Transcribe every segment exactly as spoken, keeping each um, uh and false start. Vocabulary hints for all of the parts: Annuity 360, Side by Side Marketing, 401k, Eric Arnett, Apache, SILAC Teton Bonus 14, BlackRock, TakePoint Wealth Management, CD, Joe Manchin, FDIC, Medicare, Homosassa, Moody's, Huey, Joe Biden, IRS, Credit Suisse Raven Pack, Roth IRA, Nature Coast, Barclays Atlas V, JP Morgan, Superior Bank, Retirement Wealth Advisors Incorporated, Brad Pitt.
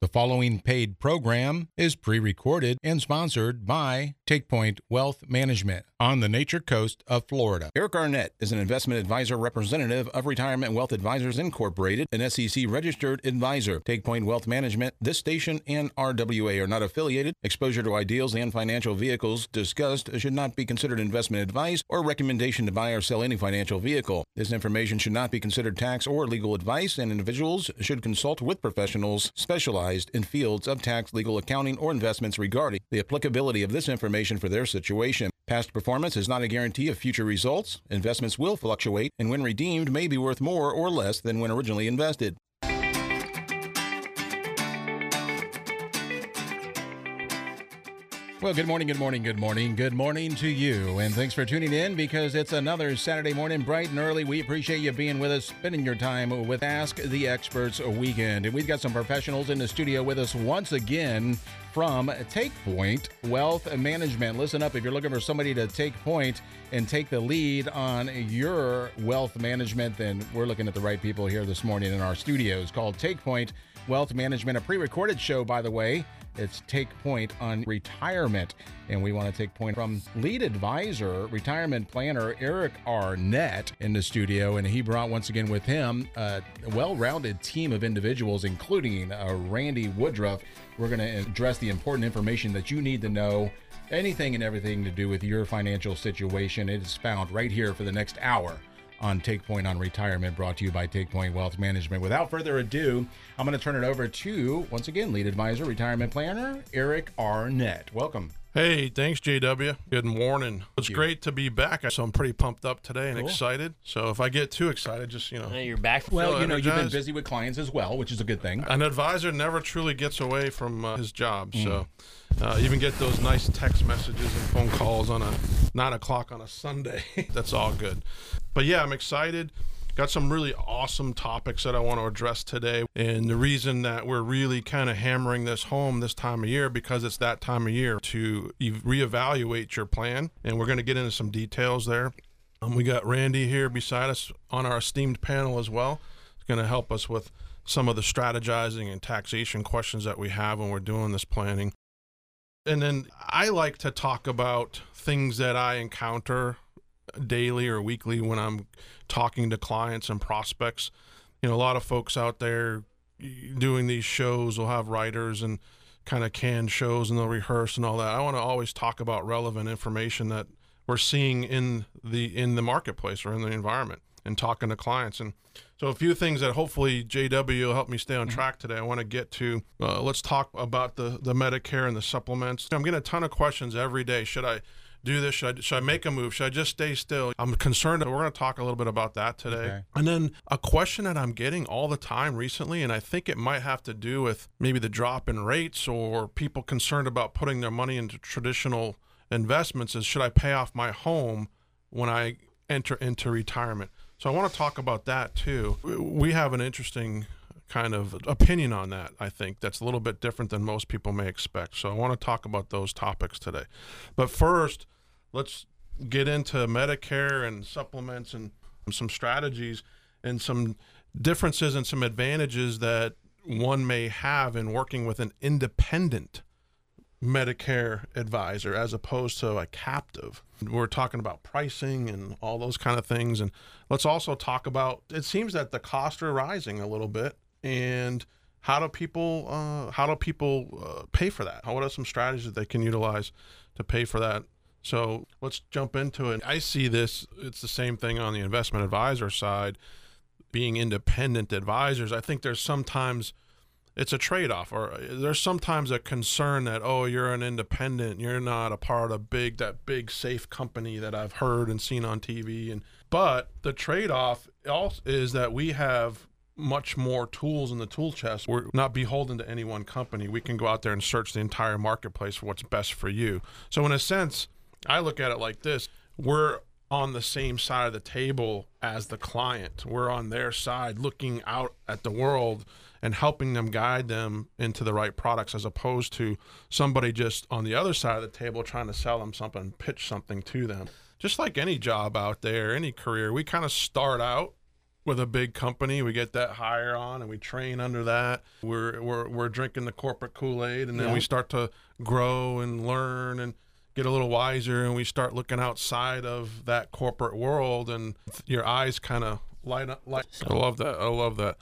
The following paid program is pre-recorded and sponsored by TakePoint Wealth Management on the Nature Coast of Florida. Eric Arnett is an investment advisor representative of Retirement Wealth Advisors Incorporated, an S E C-registered advisor. TakePoint Wealth Management, this station, and R W A are not affiliated. Exposure to ideals and financial vehicles discussed should not be considered investment advice or recommendation to buy or sell any financial vehicle. This information should not be considered tax or legal advice, and individuals should consult with professionals specialized in fields of tax, legal, accounting, or investments regarding the applicability of this information for their situation. Past performance is not a guarantee of future results. Investments will fluctuate, and when redeemed may be worth more or less than when originally invested. Well, good morning, good morning, good morning, good morning to you, and thanks for tuning in, because it's another Saturday morning, bright and early. We appreciate you being with us, spending your time with Ask the Experts Weekend, and we've got some professionals in the studio with us once again from TakePoint Wealth Management. Listen up, if you're looking for somebody to take point and take the lead on your wealth management, then we're looking at the right people here this morning in our studios. Called TakePoint Wealth Management, a pre-recorded show, by the way. It's Take Point on retirement, and we want to take point from lead advisor, retirement planner Eric Arnett in the studio, and he brought once again with him a well-rounded team of individuals, including uh, Randy Woodruff. We're going to address the important information that you need to know, anything and everything to do with your financial situation. It is found right here for the next hour on Take Point on Retirement, brought to you by Take Point Wealth Management. Without further ado, I'm going to turn it over to, once again, lead advisor, retirement planner, Eric Arnett. Welcome. Hey, thanks, J W. Good morning. It's great to be back. So I'm pretty pumped up today and cool. excited. So if I get too excited, just, you know. Hey, you're back. Well, you know, energized. You've been busy with clients as well, which is a good thing. An advisor never truly gets away from uh, his job. Mm. So uh, even get those nice text messages and phone calls on a nine o'clock on a Sunday. That's all good. But yeah, I'm excited. Got some really awesome topics that I want to address today. And the reason that we're really kind of hammering this home this time of year, because it's that time of year to reevaluate your plan. And we're going to get into some details there. Um, we got Randy here beside us on our esteemed panel as well. It's going to help us with some of the strategizing and taxation questions that we have when we're doing this planning. And then I like to talk about things that I encounter daily or weekly when I'm talking to clients and prospects. You know, a lot of folks out there doing these shows will have writers and kind of canned shows, and they'll rehearse and all that. I want to always talk about relevant information that we're seeing in the in the marketplace or in the environment and talking to clients. And so a few things that hopefully J W will help me stay on track today. I want to get to, uh, let's talk about the, the Medicare and the supplements. I'm getting a ton of questions every day. Should I do this? Should I, should I make a move? Should I just stay still? I'm concerned. We're going to talk a little bit about that today. Okay. And then a question that I'm getting all the time recently, and I think it might have to do with maybe the drop in rates or people concerned about putting their money into traditional investments, is should I pay off my home when I enter into retirement? So I want to talk about that too. We have an interesting kind of opinion on that, I think, that's a little bit different than most people may expect. So I want to talk about those topics today. But first, let's get into Medicare and supplements and some strategies and some differences and some advantages that one may have in working with an independent Medicare advisor as opposed to a captive. We're talking about pricing and all those kind of things. And let's also talk about, it seems that the costs are rising a little bit. And how do people uh, how do people uh, pay for that? What are some strategies that they can utilize to pay for that? So let's jump into it. I see this. It's the same thing on the investment advisor side. Being independent advisors, I think there's sometimes it's a trade-off, or there's sometimes a concern that, oh, you're an independent, you're not a part of big that big safe company that I've heard and seen on T V. And but the trade-off also is that we have much more tools in the tool chest. We're not beholden to any one company. We can go out there and search the entire marketplace for what's best for you. So in a sense, I look at it like this. We're on the same side of the table as the client. We're on their side looking out at the world and helping them guide them into the right products, as opposed to somebody just on the other side of the table trying to sell them something, pitch something to them. Just like any job out there, any career, we kind of start out with a big company. We get that hire on and we train under that. We're we're we're drinking the corporate Kool-Aid, and then yeah. we start to grow and learn and get a little wiser, and we start looking outside of that corporate world, and your eyes kind of light up. Light. I love that. I love that.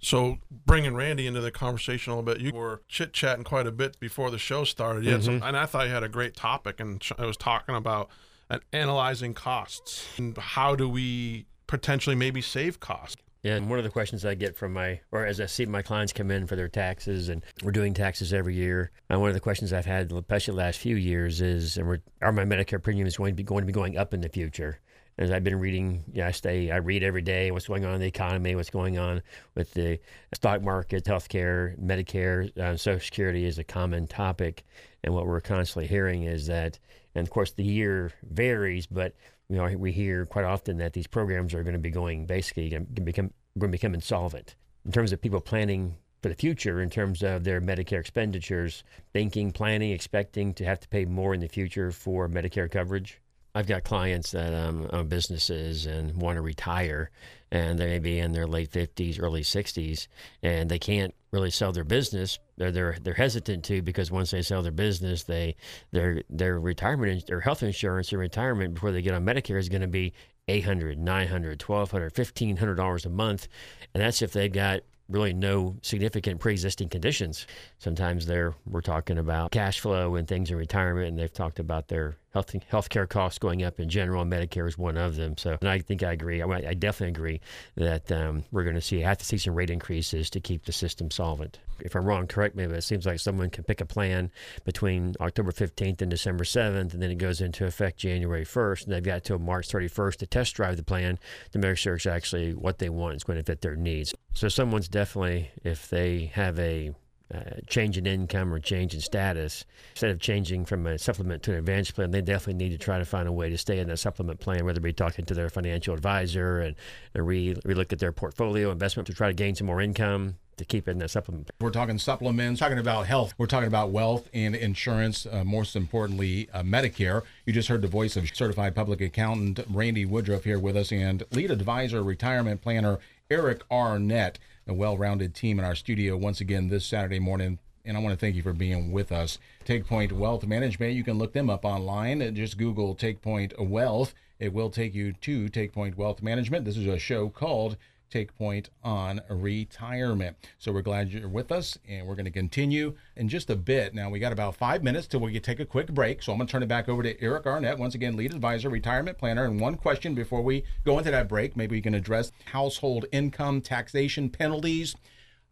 So bringing Randy into the conversation a little bit, you were chit-chatting quite a bit before the show started. Mm-hmm. some, and I thought you had a great topic, and I was talking about uh, analyzing costs and how do we potentially maybe save costs. Yeah, and one of the questions I get from my, or as I see my clients come in for their taxes, and we're doing taxes every year, and one of the questions I've had, especially the last few years, is, and we're, are my Medicare premiums going to be going to be going up in the future? As I've been reading, you know, I stay, I read every day what's going on in the economy, what's going on with the stock market, healthcare, Medicare, uh, Social Security is a common topic, and what we're constantly hearing is that, and of course the year varies, but you know we hear quite often that these programs are going to be going basically going to become going to become insolvent in terms of people planning for the future, in terms of their Medicare expenditures, thinking, planning, expecting to have to pay more in the future for Medicare coverage. I've got clients that um, own businesses and want to retire, and they may be in their late fifties, early sixties, and they can't really sell their business. They're they're, they're hesitant to, because once they sell their business, they their their retirement, their health insurance and retirement before they get on Medicare is going to be eight hundred dollars, nine hundred dollars, twelve hundred dollars, fifteen hundred dollars a month, and that's if they've got really no significant pre-existing conditions. Sometimes they're, we're talking about cash flow and things in retirement, and they've talked about their health healthcare costs going up in general, and Medicare is one of them. So, and I think I agree. I, I definitely agree that um, we're going to see, have to see some rate increases to keep the system solvent. If I'm wrong, correct me, but it seems like someone can pick a plan between October fifteenth and December seventh, and then it goes into effect January first, and they've got till March thirty-first to test drive the plan to make sure it's actually what they want is going to fit their needs. So someone's definitely, if they have a uh, change in income or change in status, instead of changing from a supplement to an advantage plan, they definitely need to try to find a way to stay in that supplement plan, whether it be talking to their financial advisor and, and re, re-look at their portfolio investment to try to gain some more income to keep in the supplement. We're talking supplements, talking about health. We're talking about wealth and insurance, uh, most importantly, uh, Medicare. You just heard the voice of certified public accountant Randy Woodruff here with us, and lead advisor, retirement planner Eric Arnett, a well-rounded team in our studio once again this Saturday morning. And I want to thank you for being with us. TakePoint Wealth Management, you can look them up online. Just Google TakePoint Wealth. It will take you to TakePoint Wealth Management. This is a show called Take Point on Retirement. So we're glad you're with us, and we're going to continue in just a bit. Now, we got about five minutes till we take a quick break. So I'm going to turn it back over to Eric Arnett, once again, lead advisor, retirement planner. And one question before we go into that break, maybe we can address household income, taxation, penalties.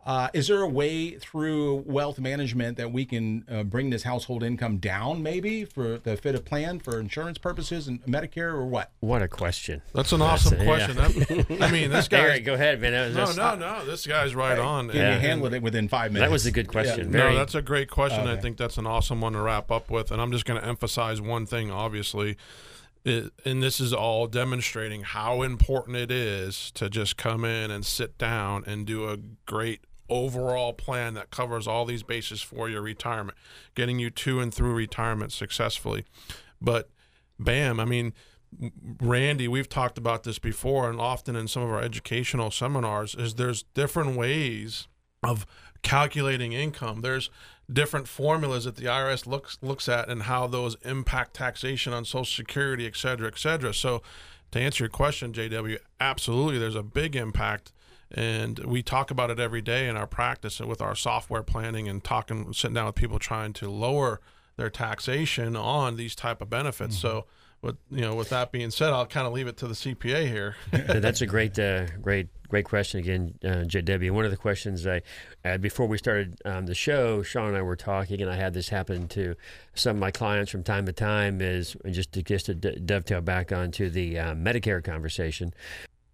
Uh, is there a way through wealth management that we can uh, bring this household income down, maybe for the fit of plan for insurance purposes and Medicare, or what? What a question! That's an awesome That's, question. Yeah. That, I mean, this guy. Eric, go ahead, man. That was no, just, no, no. This guy's right I, on. Can yeah. you handle it within five minutes? That was a good question. Yeah. Very, no, that's a great question. Okay. I think that's an awesome one to wrap up with, and I'm just going to emphasize one thing, obviously. It, and this is all demonstrating how important it is to just come in and sit down and do a great overall plan that covers all these bases for your retirement, getting you to and through retirement successfully. But bam, I mean, Randy, we've talked about this before, and often in some of our educational seminars, is there's different ways of calculating income. There's different formulas that the I R S looks looks at, and how those impact taxation on Social Security, et cetera, et cetera. So to answer your question, J W, absolutely, there's a big impact, and we talk about it every day in our practice and with our software planning and talking, sitting down with people trying to lower their taxation on these type of benefits. Mm-hmm. So with, you know, with that being said, I'll kind of leave it to the C P A here. That's a great, uh, great, great question again, uh, J W. One of the questions I, uh, before we started um, the show, Sean and I were talking, and I had this happen to some of my clients from time to time. Is just to just to d- dovetail back onto the uh, Medicare conversation.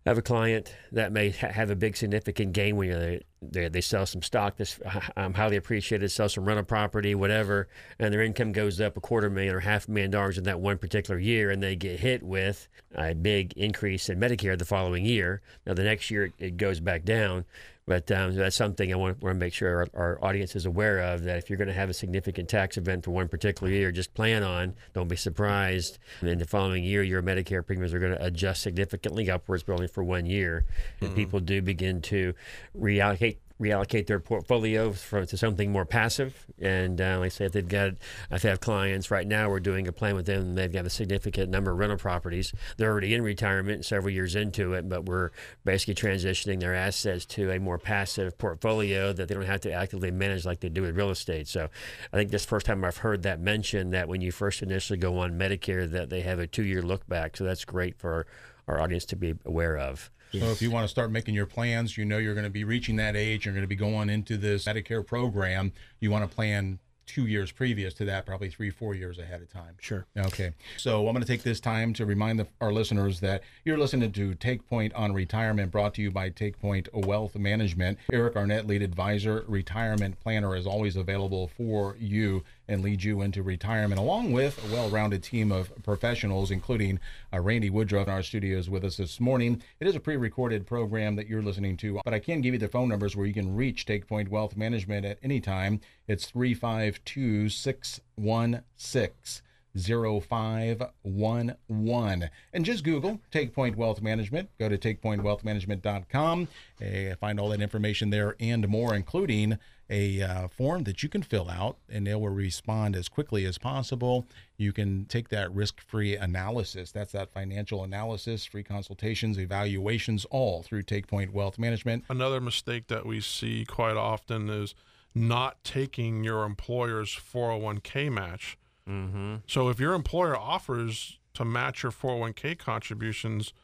I have a client that may ha- have a big significant gain when they They, they sell some stock that's um, highly appreciated, sell some rental property, whatever, and their income goes up a quarter million or half a million dollars in that one particular year, and they get hit with a big increase in Medicare the following year. Now, the next year, it, it goes back down. But um, that's something I want, want to make sure our, our audience is aware of, that if you're going to have a significant tax event for one particular year, just plan on, don't be surprised. And in the following year, your Medicare premiums are going to adjust significantly upwards, but only for one year. And mm-hmm. people do begin to reallocate reallocate their portfolio for, to something more passive. And uh, like I say, if they've got, if they have clients right now, we're doing a plan with them, and they've got a significant number of rental properties. They're already in retirement, several years into it, but we're basically transitioning their assets to a more passive portfolio that they don't have to actively manage like they do with real estate. So I think this first time I've heard that mentioned, that when you first initially go on Medicare, that they have a two-year look back. So that's great for our audience to be aware of. So if you want to start making your plans, you know you're going to be reaching that age, you're going to be going into this Medicare program, you want to plan two years previous to that, probably three, four years ahead of time. Sure. Okay. So I'm going to take this time to remind the, our listeners that you're listening to Take Point on Retirement, brought to you by Take Point Wealth Management. Eric Arnett, lead advisor, retirement planner, is always available for you and lead you into retirement, along with a well-rounded team of professionals, including uh, Randy Woodruff in our studios with us this morning. It is a pre-recorded program that you're listening to, but I can give you the phone numbers where you can reach TakePoint Wealth Management at any time. It's three five two, six one six, zero five one one. And just Google TakePoint Wealth Management. Go to take point wealth management dot com. Uh, find all that information there and more, including a uh, form that you can fill out, and they will respond as quickly as possible. You can take that risk-free analysis. That's that financial analysis, free consultations, evaluations, all through TakePoint Wealth Management. Another mistake that we see quite often is not taking your employer's four oh one k match. Mm-hmm. So if your employer offers to match your four oh one k contributions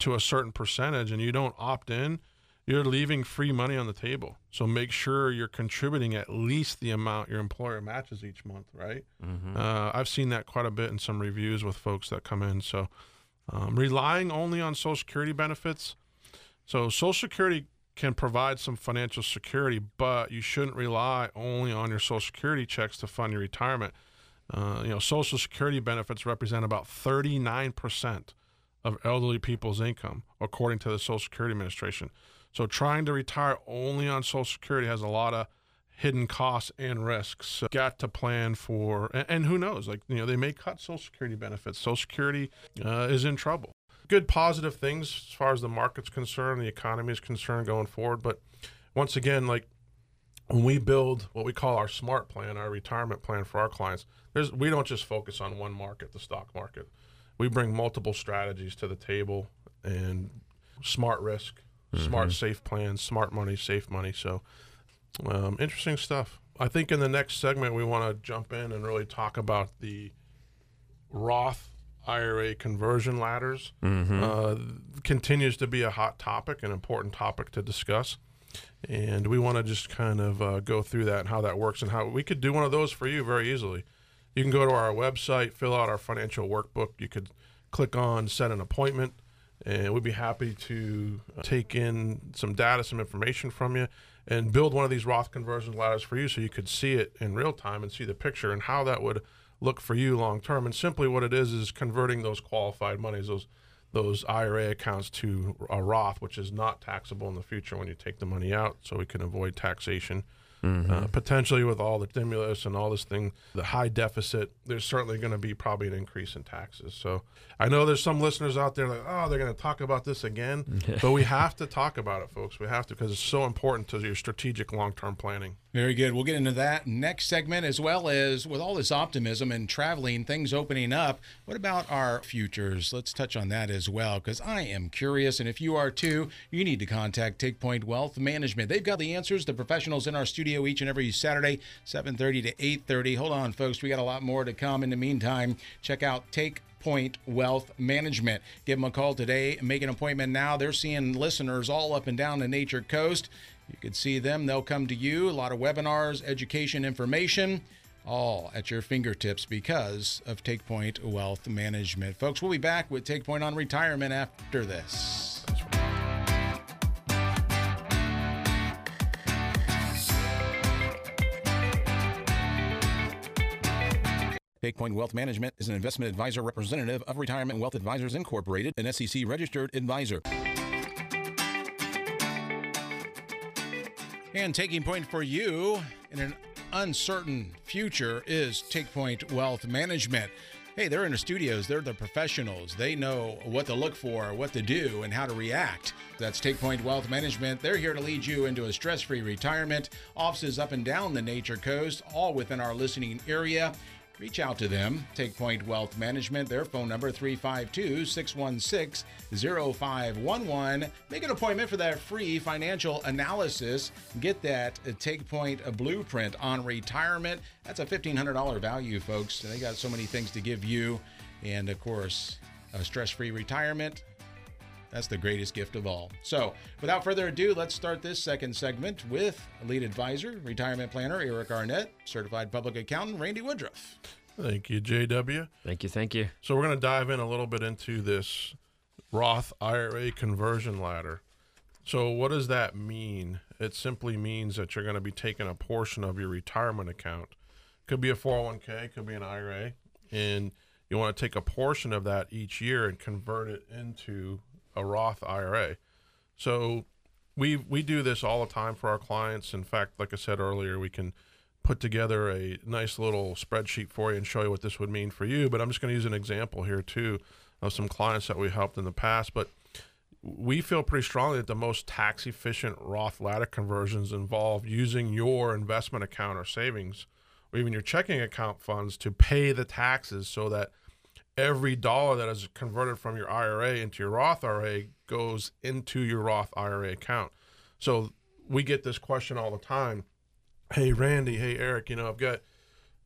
to a certain percentage and you don't opt in, you're leaving free money on the table. So make sure you're contributing at least the amount your employer matches each month, right? Mm-hmm. Uh, I've seen that quite a bit in some reviews with folks that come in. So um, relying only on Social Security benefits. So Social Security can provide some financial security, but you shouldn't rely only on your Social Security checks to fund your retirement. Uh, you know, Social Security benefits represent about thirty-nine percent of elderly people's income, according to the Social Security Administration. So trying to retire only on Social Security has a lot of hidden costs and risks. So got to plan for, and, and who knows, like, you know, they may cut Social Security benefits. Social Security uh, is in trouble. Good positive things as far as the market's concerned, the economy is concerned going forward. But once again, like when we build what we call our smart plan, our retirement plan for our clients, there's, we don't just focus on one market, the stock market. We bring multiple strategies to the table, and smart risk, smart, mm-hmm. safe plans, smart money, safe money. So um, interesting stuff. I think in the next segment, we want to jump in and really talk about the Roth I R A conversion ladders. Mm-hmm. Uh, continues to be a hot topic, an important topic to discuss. And we want to just kind of uh, go through that and how that works and how we could do one of those for you very easily. You can go to our website, fill out our financial workbook. You could click on set an appointment, and we'd be happy to take in some data, some information from you, and build one of these Roth conversion ladders for you so you could see it in real time and see the picture and how that would look for you long term. And simply what it is is converting those qualified monies, those those I R A accounts, to a Roth, which is not taxable in the future when you take the money out, so we can avoid taxation. Mm-hmm. Uh, potentially with all the stimulus and all this thing, the high deficit, there's certainly going to be probably an increase in taxes. So I know there's some listeners out there like, oh, they're going to talk about this again. But we have to talk about it, folks. We have to, because it's so important to your strategic long-term planning. Very good. We'll get into that next segment, as well as with all this optimism and traveling, things opening up, what about our futures? Let's touch on that as well, because I am curious. And if you are too, you need to contact TakePoint Wealth Management. They've got the answers, the professionals in our studio each and every Saturday, seven thirty to eight thirty. Hold on, folks. We got a lot more to come. In the meantime, check out TakePoint Wealth Management. Give them a call today. Make an appointment now. They're seeing listeners all up and down the Nature Coast. You can see them. They'll come to you. A lot of webinars, education, information, all at your fingertips because of TakePoint Wealth Management. Folks, we'll be back with TakePoint on Retirement after this. TakePoint Wealth Management is an investment advisor representative of Retirement Wealth Advisors Incorporated, an S E C-registered advisor. And taking point for you in an uncertain future is TakePoint Wealth Management. Hey, they're in the studios. They're the professionals. They know what to look for, what to do, and how to react. That's TakePoint Wealth Management. They're here to lead you into a stress-free retirement. Offices up and down the Nature Coast, all within our listening area. Reach out to them. TakePoint Wealth Management, their phone number, three five two, six one six, zero five one one. Make an appointment for that free financial analysis. Get that TakePoint blueprint on retirement. That's a fifteen hundred dollars value, folks. They got so many things to give you. And, of course, a stress-free retirement. That's the greatest gift of all. So, without further ado, let's start this second segment with lead advisor, retirement planner Eric Arnett, certified public accountant Randy Woodruff. Thank you, J W. Thank you, thank you. So we're going to dive in a little bit into this Roth I R A conversion ladder. So what does that mean? It simply means that you're going to be taking a portion of your retirement account. Could be a four oh one k, could be an I R A, and you want to take a portion of that each year and convert it into a Roth I R A. So we we do this all the time for our clients. In fact, like I said earlier, we can put together a nice little spreadsheet for you and show you what this would mean for you. But I'm just going to use an example here too of some clients that we helped in the past. But we feel pretty strongly that the most tax efficient Roth ladder conversions involve using your investment account or savings or even your checking account funds to pay the taxes so that every dollar that is converted from your I R A into your Roth I R A goes into your Roth I R A account. So we get this question all the time. Hey, Randy, hey, Eric, you know, I've got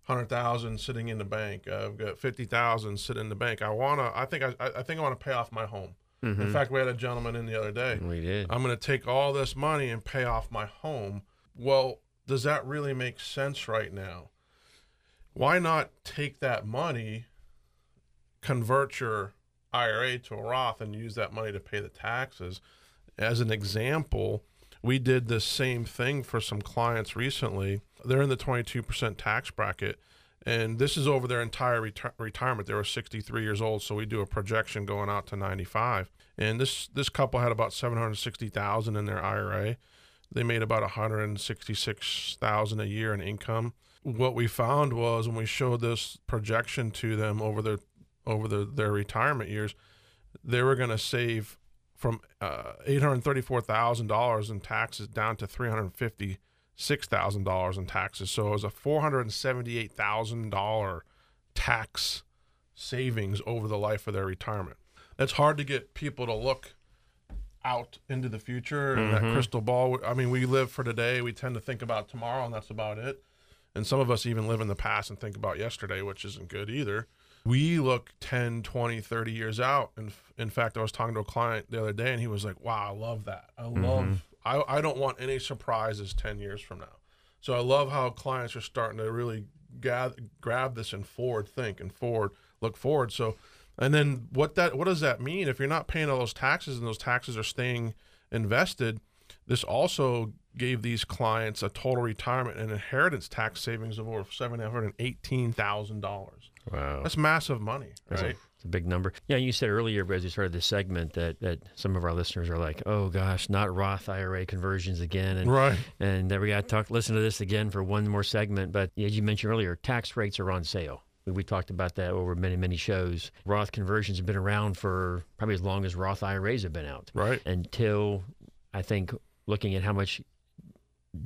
one hundred thousand dollars sitting in the bank. I've got fifty thousand dollars sitting in the bank. I want to, I think I, I think I want to pay off my home. Mm-hmm. In fact, we had a gentleman in the other day. We did. I'm going to take all this money and pay off my home. Well, does that really make sense right now? Why not take that money, convert your I R A to a Roth, and use that money to pay the taxes? As an example, we did the same thing for some clients recently. They're in the twenty-two percent tax bracket, and this is over their entire reti- retirement. They were sixty-three years old, so we do a projection going out to ninety-five. And this this couple had about seven hundred sixty thousand dollars in their I R A. They made about one hundred sixty-six thousand dollars a year in income. What we found was when we showed this projection to them over their over the, their retirement years, they were going to save from uh, eight hundred thirty-four thousand dollars in taxes down to three hundred fifty-six thousand dollars in taxes. So it was a four hundred seventy-eight thousand dollars tax savings over the life of their retirement. That's hard to get people to look out into the future and mm-hmm. that crystal ball. I mean, we live for today. We tend to think about tomorrow, and that's about it. And some of us even live in the past and think about yesterday, which isn't good either. We look ten, twenty, thirty years out. And in fact, I was talking to a client the other day, and he was like, wow, I love that. I mm-hmm. love, I, I don't want any surprises ten years from now. So I love how clients are starting to really gather, grab this and forward think and forward, look forward. So, and then what that, what does that mean? If you're not paying all those taxes and those taxes are staying invested, this also gave these clients a total retirement and inheritance tax savings of over seven hundred eighteen thousand dollars. Wow. That's massive money, right? That's a, that's a big number. Yeah, you said earlier, as we started this segment, that, that some of our listeners are like, oh gosh, not Roth I R A conversions again. And, right. And then we got to talk, listen to this again for one more segment. But as you mentioned earlier, tax rates are on sale. We, we talked about that over many, many shows. Roth conversions have been around for probably as long as Roth I R As have been out. Right. Until, I think, looking at how much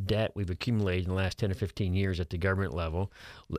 debt we've accumulated in the last ten or fifteen years at the government level.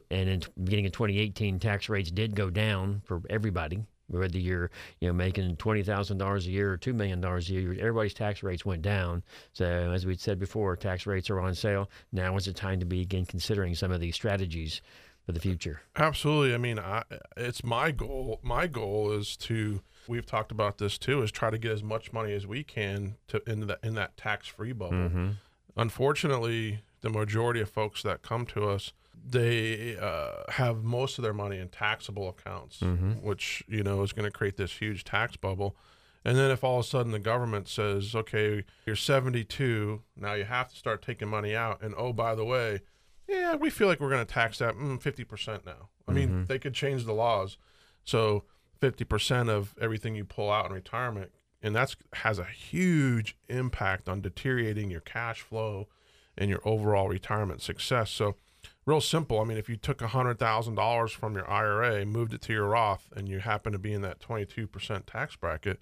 And in beginning of twenty eighteen, tax rates did go down for everybody, whether you're you know, making twenty thousand dollars a year or two million dollars a year, everybody's tax rates went down. So as we said before, tax rates are on sale. Now is the time to begin considering some of these strategies for the future. Absolutely. I mean, I, it's my goal. My goal is to, we've talked about this too, is try to get as much money as we can to in, the, in that tax-free bubble. Mm-hmm. Unfortunately, the majority of folks that come to us, they uh, have most of their money in taxable accounts, mm-hmm. which, you know, is going to create this huge tax bubble. And then if all of a sudden the government says, okay, you're seventy-two, now you have to start taking money out. And oh, by the way, yeah, we feel like we're going to tax that mm, fifty percent now. I mean, mm-hmm. they could change the laws. So fifty percent of everything you pull out in retirement, and that's has a huge impact on deteriorating your cash flow and your overall retirement success. So real simple. I mean, if you took one hundred thousand dollars from your I R A, moved it to your Roth, and you happen to be in that twenty-two percent tax bracket,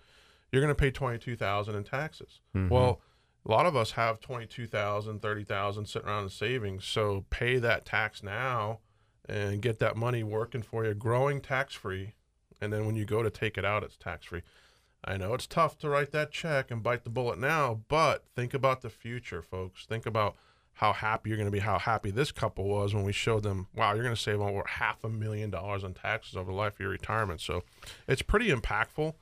you're going to pay twenty-two thousand dollars in taxes. Mm-hmm. Well, a lot of us have twenty-two thousand dollars, thirty thousand dollars sitting around in savings, so pay that tax now and get that money working for you, growing tax-free, and then when you go to take it out, it's tax-free. I know it's tough to write that check and bite the bullet now, but think about the future, folks. Think about how happy you're going to be, how happy this couple was when we showed them, wow, you're going to save over half a million dollars in taxes over the life of your retirement. So it's pretty impactful,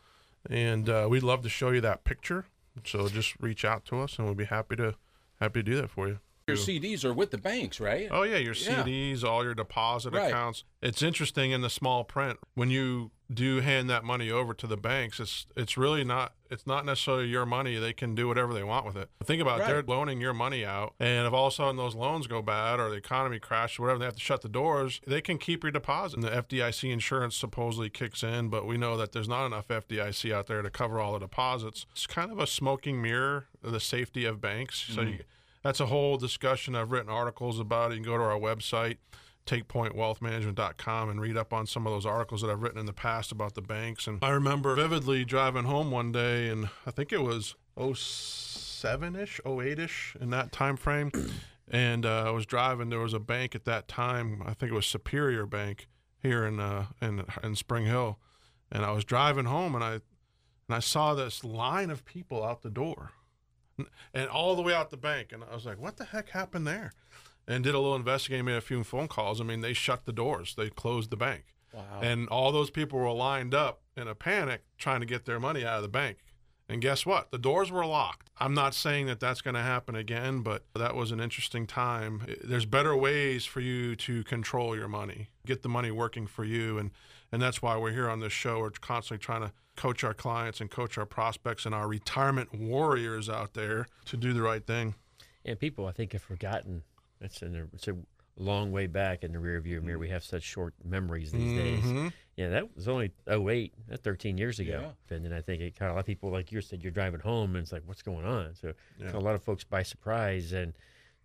and uh, we'd love to show you that picture. So just reach out to us, and we'll be happy to happy to do that for you. Your C Ds are with the banks, right? Oh, yeah, your yeah. C Ds, all your deposit right. accounts. It's interesting in the small print. When you do hand that money over to the banks, it's it's really not it's not necessarily your money. They can do whatever they want with it. Think about it. Right. They're loaning your money out, and if all of a sudden those loans go bad or the economy crashes or whatever, they have to shut the doors, they can keep your deposit. And the F D I C insurance supposedly kicks in, but we know that there's not enough F D I C out there to cover all the deposits. It's kind of a smoking mirror, the safety of banks. So mm. you That's a whole discussion. I've written articles about it. You can go to our website, take point wealth management dot com, and read up on some of those articles that I've written in the past about the banks. And I remember vividly driving home one day, and I think it was oh seven-ish, oh eight-ish in that time frame. And uh, I was driving. There was a bank at that time. I think it was Superior Bank here in uh, in, in Spring Hill. And I was driving home, and I and I saw this line of people out the door. And all the way out the bank. And I was like, what the heck happened there? And did a little investigating, made a few phone calls. I mean, they shut the doors. They closed the bank. Wow. And all those people were lined up in a panic trying to get their money out of the bank. And guess what? The doors were locked. I'm not saying that that's going to happen again, but that was an interesting time. There's better ways for you to control your money, get the money working for you. And, and that's why we're here on this show. We're constantly trying to coach our clients and coach our prospects and our retirement warriors out there to do the right thing. And people, I think, have forgotten. It's, in a, it's a long way back in the rearview mirror. We have such short memories these mm-hmm. days. Yeah, that was only oh eight. That's thirteen years ago. Yeah. And then I think it kind of a lot of people, like you said, you're driving home and it's like, what's going on? So yeah. a lot of folks by surprise. And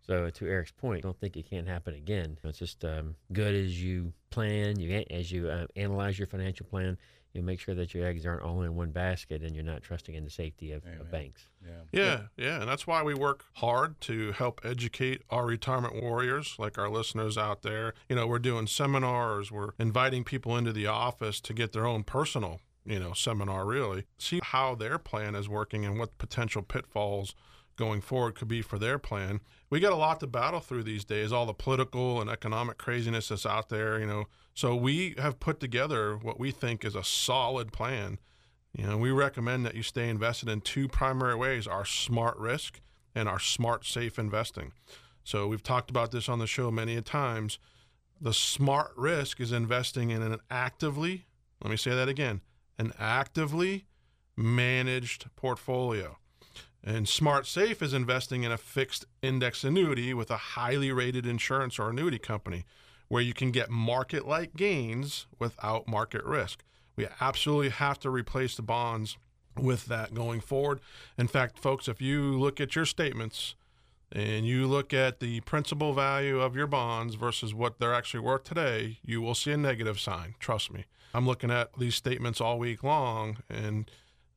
so to Eric's point, don't think it can't happen again. It's just um, good as you plan, you as you uh, analyze your financial plan. You make sure that your eggs aren't all in one basket and you're not trusting in the safety of, of banks. Yeah. yeah, yeah. And that's why we work hard to help educate our retirement warriors, like our listeners out there. You know, we're doing seminars. We're inviting people into the office to get their own personal, you know, seminar, really. See how their plan is working and what potential pitfalls going forward could be for their plan. We got a lot to battle through these days, all the political and economic craziness that's out there, you know. So we have put together what we think is a solid plan. You know, we recommend that you stay invested in two primary ways, our smart risk and our smart safe investing. So we've talked about this on the show many a times. The smart risk is investing in an actively, let me say that again, an actively managed portfolio. And smart safe is investing in a fixed index annuity with a highly rated insurance or annuity company where you can get market-like gains without market risk. We absolutely have to replace the bonds with that going forward. In fact, folks, if you look at your statements and you look at the principal value of your bonds versus what they're actually worth today, you will see a negative sign. Trust me. I'm looking at these statements all week long, and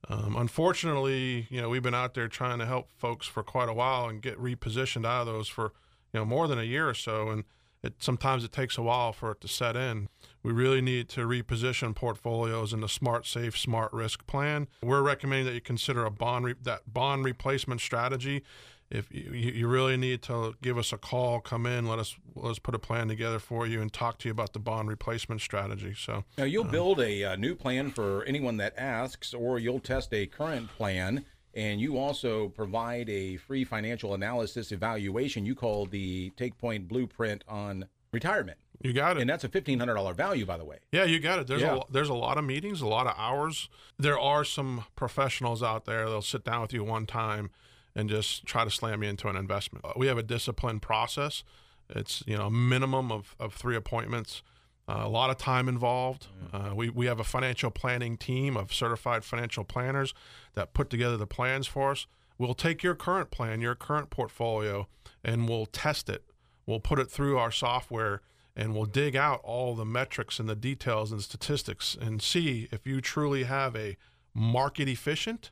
Um, unfortunately, you know, we've been out there trying to help folks for quite a while and get repositioned out of those for, you know, more than a year or so. And it, sometimes it takes a while for it to set in. We really need to reposition portfolios in the smart, safe, smart risk plan. We're recommending that you consider a bond, re- that bond replacement strategy. If you, you really need to give us a call, come in, let us let us put a plan together for you and talk to you about the bond replacement strategy. So now you'll um, build a, a new plan for anyone that asks, or you'll test a current plan, and you also provide a free financial analysis evaluation you call the TakePoint Blueprint on Retirement. You got it. And that's a fifteen hundred dollars value, by the way. Yeah, you got it. There's, yeah. a, there's a lot of meetings, a lot of hours. There are some professionals out there that'll sit down with you one time and just try to slam you into an investment. We have a disciplined process, It's, you know, a minimum of, of three appointments, uh, a lot of time involved. Uh, we, we have a financial planning team of certified financial planners that put together the plans for us. We'll take your current plan, your current portfolio, and we'll test it. We'll put it through our software, and we'll dig out all the metrics and the details and statistics and see if you truly have a market efficient,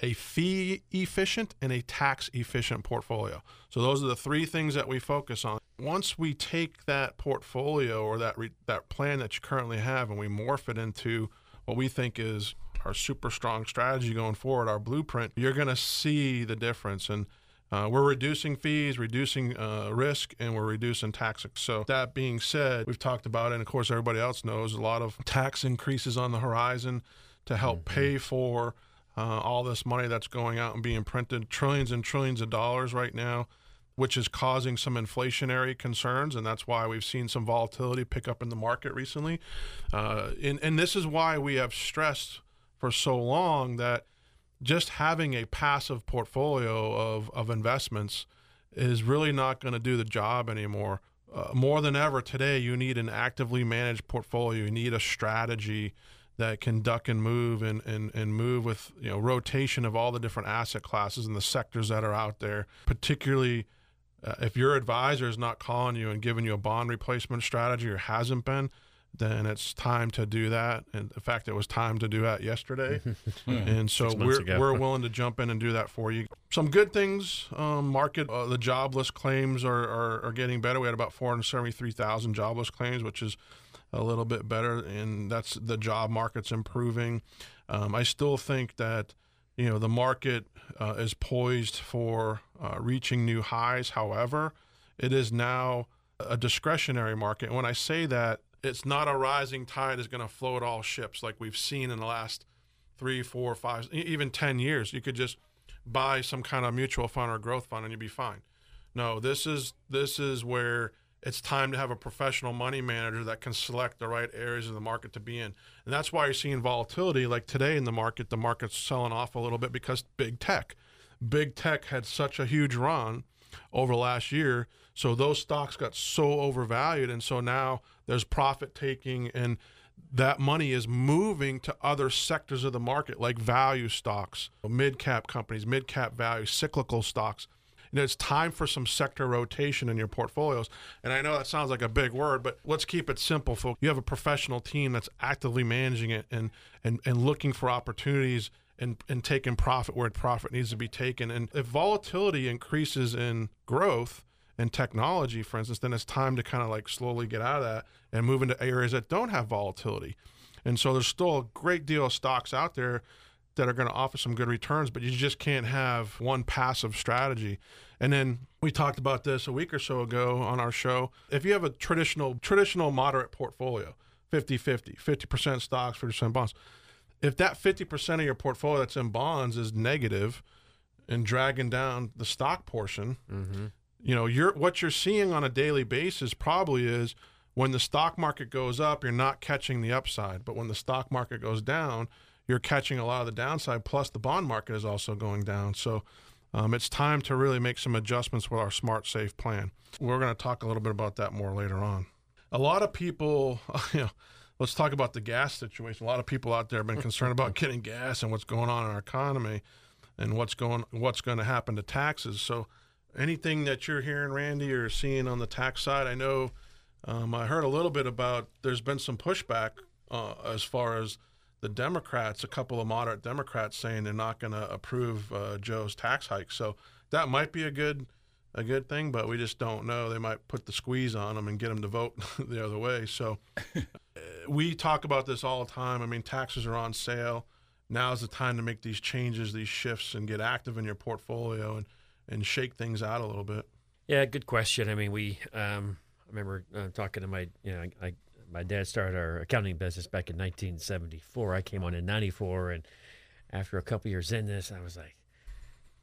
a fee efficient, and a tax efficient portfolio. So those are the three things that we focus on. Once we take that portfolio or that, re- that plan that you currently have, and we morph it into what we think is our super strong strategy going forward, our blueprint, you're going to see the difference. And uh, we're reducing fees, reducing uh, risk, and we're reducing taxes. So that being said, we've talked about it, and of course everybody else knows, a lot of tax increases on the horizon to help mm-hmm. pay for uh, all this money that's going out and being printed, trillions and trillions of dollars right now, which is causing some inflationary concerns, and that's why we've seen some volatility pick up in the market recently. Uh, and, and this is why we have stressed for so long that just having a passive portfolio of, of investments is really not going to do the job anymore. Uh, more than ever today, you need an actively managed portfolio. You need a strategy that can duck and move and, and, and move with, you know, rotation of all the different asset classes and the sectors that are out there, particularly uh, if your advisor is not calling you and giving you a bond replacement strategy or hasn't been, then it's time to do that. And in fact, it was time to do that yesterday. And so we're we're willing to jump in and do that for you. Some good things, um, market, uh, the jobless claims are, are, are getting better. We had about four hundred seventy-three thousand jobless claims, which is a little bit better. And that's, the job market's improving. Um, I still think that, you know, the market uh, is poised for uh, reaching new highs. However, it is now a discretionary market. And when I say that, it's not a rising tide is going to float all ships like we've seen in the last three, four, five, even ten years. You could just buy some kind of mutual fund or growth fund and you'd be fine. No, this is this is where it's time to have a professional money manager that can select the right areas of the market to be in. And that's why you're seeing volatility. Like today in the market, the market's selling off a little bit because big tech. Big tech had such a huge run over last year, so those stocks got so overvalued, and so now there's profit taking, and that money is moving to other sectors of the market like value stocks, mid-cap companies, mid-cap value, cyclical stocks. You know, it's time for some sector rotation in your portfolios. And I know that sounds like a big word, but let's keep it simple, folks. You have a professional team that's actively managing it and and and looking for opportunities And, and taking profit where profit needs to be taken. And if volatility increases in growth and technology, for instance, then it's time to kind of like slowly get out of that and move into areas that don't have volatility. And so there's still a great deal of stocks out there that are going to offer some good returns, but you just can't have one passive strategy. And then we talked about this a week or so ago on our show. If you have a traditional, traditional moderate portfolio, fifty-fifty, fifty percent stocks, fifty percent bonds, if that fifty percent of your portfolio that's in bonds is negative and dragging down the stock portion, mm-hmm. you know, you're, what you're seeing on a daily basis probably is when the stock market goes up, you're not catching the upside. But when the stock market goes down, you're catching a lot of the downside, plus the bond market is also going down. So um, it's time to really make some adjustments with our Smart Safe plan. We're going to talk a little bit about that more later on. A lot of people, you know, let's talk about the gas situation. A lot of people out there have been concerned about getting gas and what's going on in our economy and what's going what's going to happen to taxes. So anything that you're hearing, Randy, or seeing on the tax side, I know um, I heard a little bit about there's been some pushback uh, as far as the Democrats, a couple of moderate Democrats saying they're not going to approve uh, Joe's tax hike. So that might be a good a good thing, but we just don't know. They might put the squeeze on them and get them to vote the other way. So we talk about this all the time. I mean, taxes are on sale. Now's the time to make these changes, these shifts, and get active in your portfolio and, and shake things out a little bit. Yeah, good question. I mean, we, um, I remember uh, talking to my, you know, I, my dad started our accounting business back in nineteen seventy-four. I came on in ninety-four, and after a couple years in this, I was like,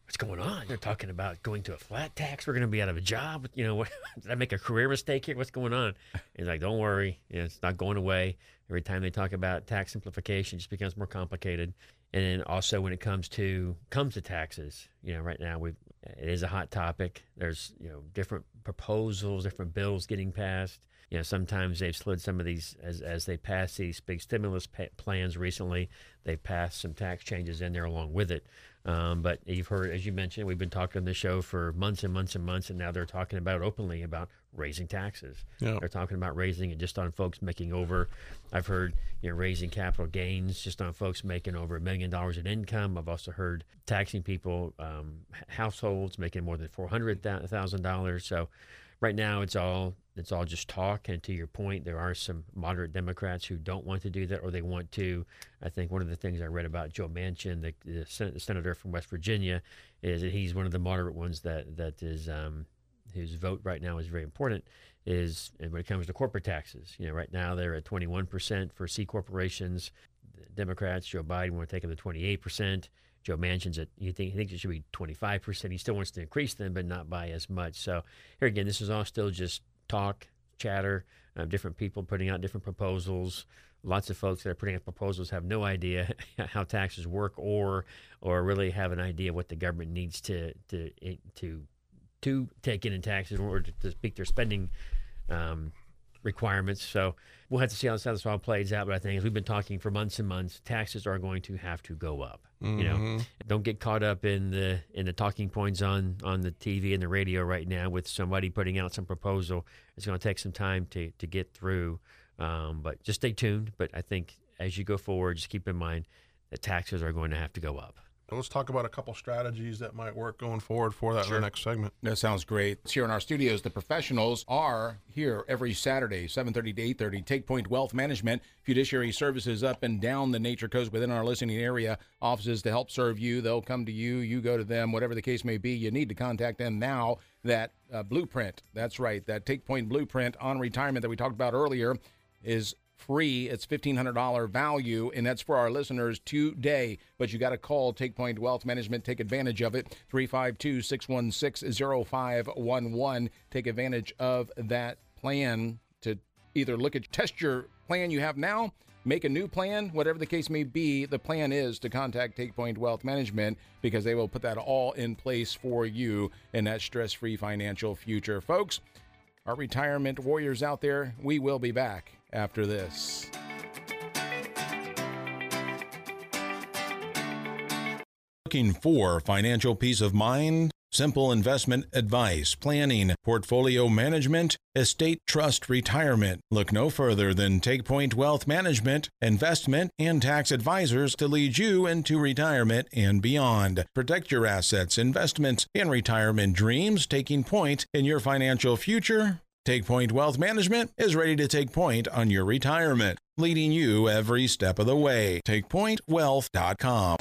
what's going on? They're talking about going to a flat tax. We're going to be out of a job. You know, what, did I make a career mistake here? What's going on? And he's like, don't worry. You know, it's not going away. Every time they talk about tax simplification, it just becomes more complicated. And then also when it comes to comes to taxes, you know, right now we it is a hot topic. There's, you know, different proposals, different bills getting passed. You know, sometimes they've slid some of these, as as they pass these big stimulus pa plans recently, they've passed some tax changes in there along with it. Um, but you've heard, as you mentioned, we've been talking on the show for months and months and months, and now they're talking about openly about raising taxes. Yeah. They're talking about raising it just on folks making over, I've heard, you know, raising capital gains just on folks making over a million dollars in income. I've also heard taxing people, um, households making more than four hundred thousand dollars. So right now it's all, it's all just talk. And to your point, there are some moderate Democrats who don't want to do that, or they want to. I think one of the things I read about Joe Manchin, the, the, sen the senator from West Virginia, is that he's one of the moderate ones that, that is, um, whose vote right now is very important, is when it comes to corporate taxes. You know, right now they're at twenty-one percent for C corporations. The Democrats, Joe Biden, want to take them to twenty-eight percent. Joe Manchin's at, you think, he thinks it should be twenty-five percent. He still wants to increase them, but not by as much. So here again, this is all still just talk, chatter, uh, different people putting out different proposals. Lots of folks that are putting out proposals have no idea how taxes work, or or really have an idea what the government needs to to to to take in in taxes, or to, to speak their spending um, requirements. So we'll have to see how this, how this all plays out. But I think, as we've been talking for months and months, taxes are going to have to go up. Mm-hmm. You know, don't get caught up in the in the talking points on on the T V and the radio right now with somebody putting out some proposal. It's going to take some time to to get through. Um, but just stay tuned. But I think as you go forward, just keep in mind that taxes are going to have to go up. Let's talk about a couple strategies that might work going forward for that. Sure. In our next segment. That sounds great. It's here in our studios. The professionals are here every Saturday, seven thirty to eight thirty. TakePoint Wealth Management, fiduciary services up and down the Nature Coast within our listening area. Offices to help serve you. They'll come to you. You go to them. Whatever the case may be, you need to contact them now. That uh, blueprint, that's right, that TakePoint blueprint on retirement that we talked about earlier is free. It's fifteen hundred dollar value, and that's for our listeners today. But you got to call TakePoint Wealth Management. Take advantage of it. three five two, six one six, zero five one one. Take advantage of that plan to either look at, test your plan you have now, make a new plan, whatever the case may be. The plan is to contact TakePoint Wealth Management, because they will put that all in place for you in that stress-free financial future. Folks, our retirement warriors out there, we will be back after this. Looking for financial peace of mind? Simple investment advice, planning, portfolio management, estate trust, retirement. Look no further than TakePoint Wealth Management, investment and tax advisors to lead you into retirement and beyond. Protect your assets, investments, and retirement dreams, taking point in your financial future. TakePoint Wealth Management is ready to take point on your retirement, leading you every step of the way. TakePoint Wealth dot com.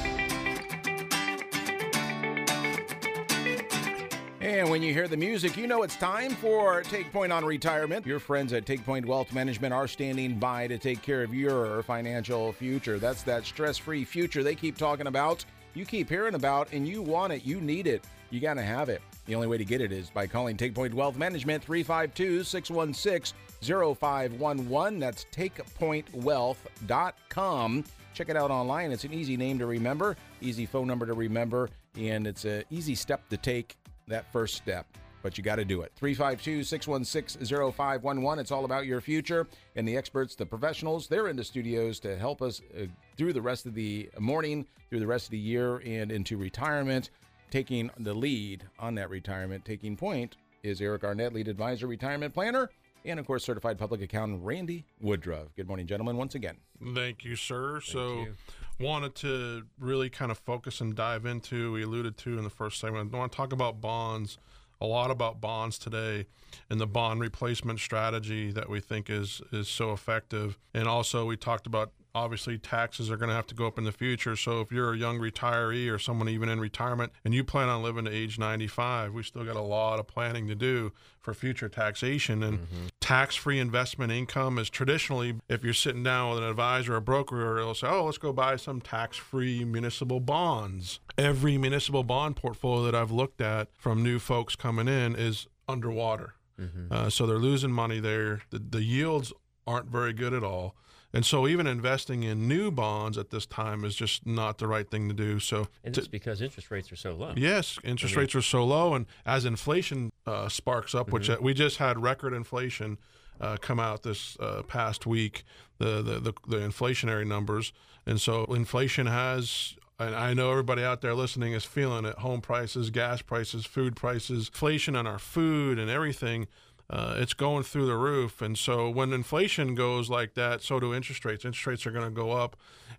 And when you hear the music, you know it's time for TakePoint on Retirement. Your friends at TakePoint Wealth Management are standing by to take care of your financial future. That's that stress-free future they keep talking about, you keep hearing about, and you want it, you need it, you got to have it. The only way to get it is by calling TakePoint Wealth Management, three five two, six one six, zero five one one. That's TakePoint Wealth dot com. Check it out online. It's an easy name to remember, easy phone number to remember, and it's an easy step to take. That first step, but you got to do it. three five two, six one six, zero five one one. It's all about your future, and the experts, the professionals, they're in the studios to help us uh, through the rest of the morning, through the rest of the year, and into retirement. Taking the lead on that retirement, taking point, is Eric Arnett, lead advisor, retirement planner, and of course, certified public accountant Randy Woodruff. Good morning, gentlemen, once again. Thank you, sir. Thank so you. Wanted to really kind of focus and dive into, we alluded to in the first segment, I want to talk about bonds, a lot about bonds today, and the bond replacement strategy that we think is, is so effective. And also we talked about, obviously, taxes are going to have to go up in the future. So if you're a young retiree or someone even in retirement and you plan on living to age ninety-five, we still got a lot of planning to do for future taxation. And mm-hmm. tax-free investment income is traditionally, if you're sitting down with an advisor or a broker, they'll say, oh, let's go buy some tax-free municipal bonds. Every municipal bond portfolio that I've looked at from new folks coming in is underwater. Mm-hmm. uh, so they're losing money there. The, the yields aren't very good at all. And so even investing in new bonds at this time is just not the right thing to do. So, and it's because interest rates are so low. Yes, interest I mean, rates are so low. And as inflation uh, sparks up, mm-hmm. which uh, we just had record inflation uh, come out this uh, past week, the, the, the, the inflationary numbers. And so inflation has... And I know everybody out there listening is feeling it. Home prices, gas prices, food prices, inflation on our food and everything, uh, it's going through the roof. And so when inflation goes like that, so do interest rates. Interest rates are going to go up.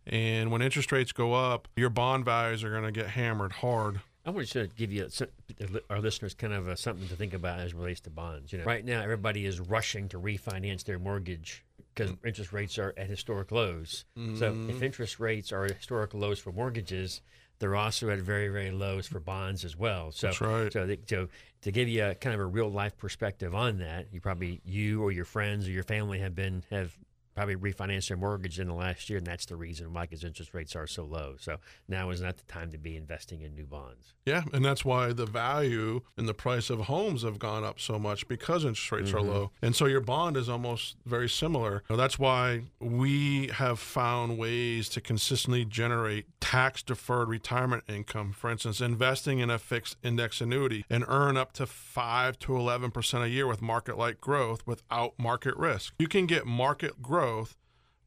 And when interest rates go up, your bond values are going to get hammered hard. I want to give you our listeners kind of a, something to think about as it relates to bonds. You know, right now, everybody is rushing to refinance their mortgage because interest rates are at historic lows. Mm. So if interest rates are at historic lows for mortgages, they're also at very, very lows for bonds as well. So, that's right. So, they, so to give you a kind of a real life perspective on that, you probably you or your friends or your family have been have. probably refinanced their mortgage in the last year, and that's the reason why, because interest rates are so low. So now is not the time to be investing in new bonds. Yeah, and that's why the value and the price of homes have gone up so much, because interest rates mm-hmm. are low. And so your bond is almost very similar. That's why we have found ways to consistently generate tax-deferred retirement income. For instance, investing in a fixed index annuity and earn up to five to eleven percent a year with market-like growth without market risk. You can get market growth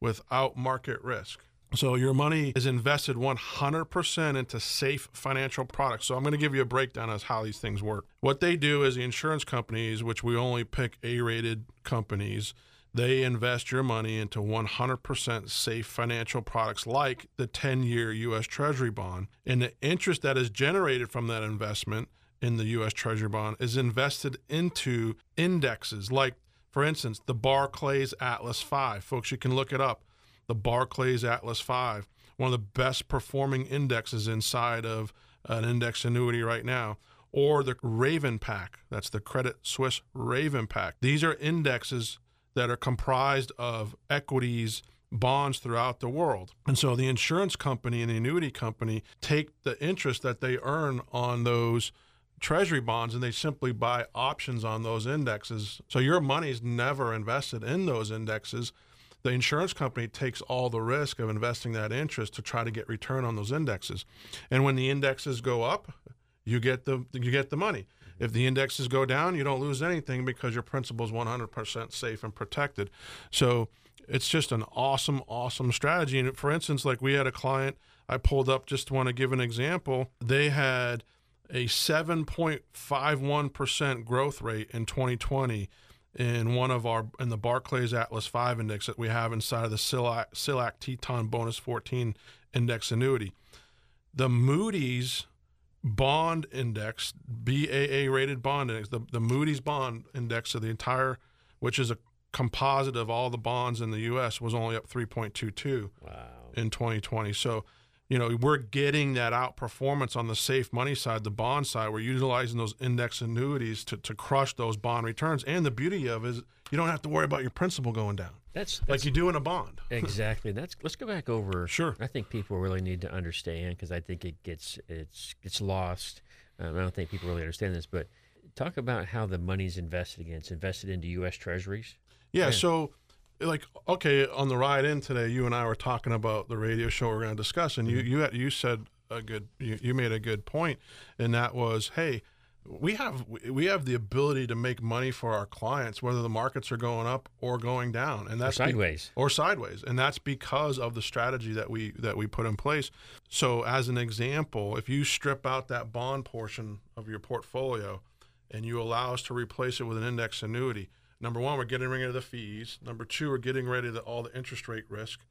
without market risk. So your money is invested one hundred percent into safe financial products. So I'm going to give you a breakdown as how these things work. What they do is the insurance companies, which we only pick A-rated companies, they invest your money into one hundred percent safe financial products like the ten-year U S Treasury bond. And the interest that is generated from that investment in the U S Treasury bond is invested into indexes like, for instance, the Barclays Atlas V. Folks, you can look it up. The Barclays Atlas V, one of the best performing indexes inside of an index annuity right now. Or the Raven Pack. That's the Credit Suisse Raven Pack. These are indexes that are comprised of equities, bonds throughout the world. And so the insurance company and the annuity company take the interest that they earn on those Treasury bonds, and they simply buy options on those indexes. So your money's never invested in those indexes. The insurance company takes all the risk of investing that interest to try to get return on those indexes. And when the indexes go up, you get the you get the money. If the indexes go down, you don't lose anything because your principal is one hundred percent safe and protected. So it's just an awesome, awesome strategy. And for instance, like we had a client, I pulled up just to want to give an example. They had a seven point five one percent growth rate in twenty twenty in one of our in the Barclays Atlas V index that we have inside of the SILAC, SILAC Teton Bonus fourteen index annuity. The Moody's bond index, B A A rated bond index, the, the Moody's bond index of the entire, which is a composite of all the bonds in the U S, was only up three point two two wow. in twenty twenty. So you know, we're getting that outperformance on the safe money side, the bond side. We're utilizing those index annuities to, to crush those bond returns. And the beauty of it is you don't have to worry about your principal going down. That's, that's like you do in a bond. Exactly. That's let's go back over. Sure. I think people really need to understand, because I think it gets it's it's lost. Um, I don't think people really understand this, but talk about how the money's invested again. It's invested into U S Treasuries. Yeah. yeah. So. Like, okay, on the ride in today, you and I were talking about the radio show we're going to discuss, and you you, had, you said a good, you, you made a good point, and that was, hey, we have we have the ability to make money for our clients, whether the markets are going up or going down, and that's or sideways be, or sideways, and that's because of the strategy that we that we put in place. So, as an example, if you strip out that bond portion of your portfolio, and you allow us to replace it with an index annuity. Number one, we're getting rid of the fees. Number two, we're getting rid of the, all the interest rate risk.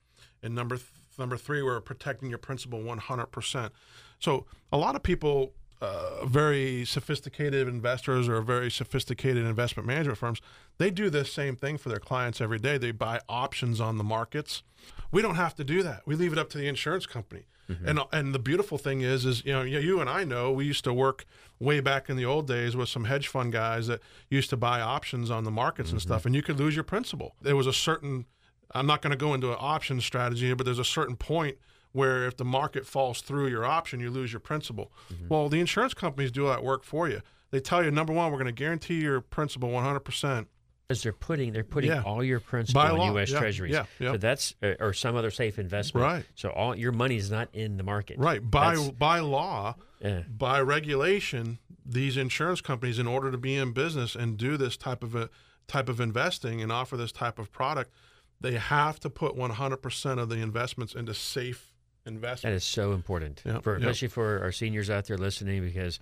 And number th- number three, we're protecting your principal one hundred percent. So a lot of people, uh, very sophisticated investors or very sophisticated investment management firms, they do this same thing for their clients every day. They buy options on the markets. We don't have to do that. We leave it up to the insurance company. Mm-hmm. And and the beautiful thing is, is you know, you and I know we used to work way back in the old days with some hedge fund guys that used to buy options on the markets mm-hmm. and stuff, and you could lose your principal. There was a certain, I'm not going to go into an option strategy, but there's a certain point where if the market falls through your option, you lose your principal. Mm-hmm. Well, the insurance companies do that work for you. They tell you, number one, we're going to guarantee your principal one hundred percent. Because they're putting they're putting yeah. all your principal in U S. Yeah. Treasuries. Yeah. Yeah. So that's or some other safe investment. Right. So all your money is not in the market. Right. By that's, by law, yeah. by regulation, these insurance companies, in order to be in business and do this type of a type of investing and offer this type of product, they have to put one hundred percent of the investments into safe investments. That is so important, yep, for, yep. especially for our seniors out there listening, because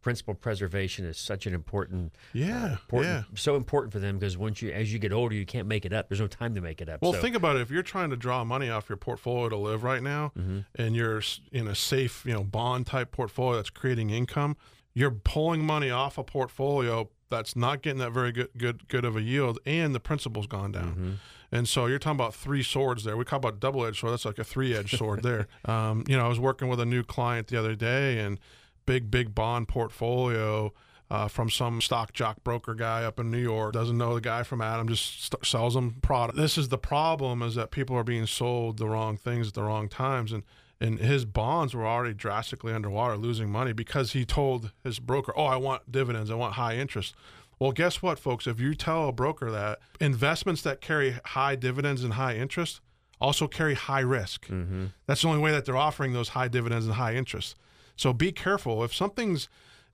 principal preservation is such an important, yeah, uh, important, yeah. so important for them, because once you, as you get older, you can't make it up. There's no time to make it up. Well, so. think about it. If you're trying to draw money off your portfolio to live right now, mm-hmm. and you're in a safe, you know, bond type portfolio that's creating income, you're pulling money off a portfolio that's not getting that very good, good, good of a yield, and the principal's gone down. Mm-hmm. And so you're talking about three swords there. We talk about double-edged sword. That's like a three-edged sword there. Um, you know, I was working with a new client the other day, and big, big bond portfolio uh, from some stock jock broker guy up in New York. Doesn't know the guy from Adam, just st- sells them product. This is the problem, is that people are being sold the wrong things at the wrong times. And And his bonds were already drastically underwater, losing money, because he told his broker, oh, I want dividends, I want high interest. Well, guess what, folks? If you tell a broker that, investments that carry high dividends and high interest also carry high risk. Mm-hmm. That's the only way that they're offering those high dividends and high interest. So be careful. If something's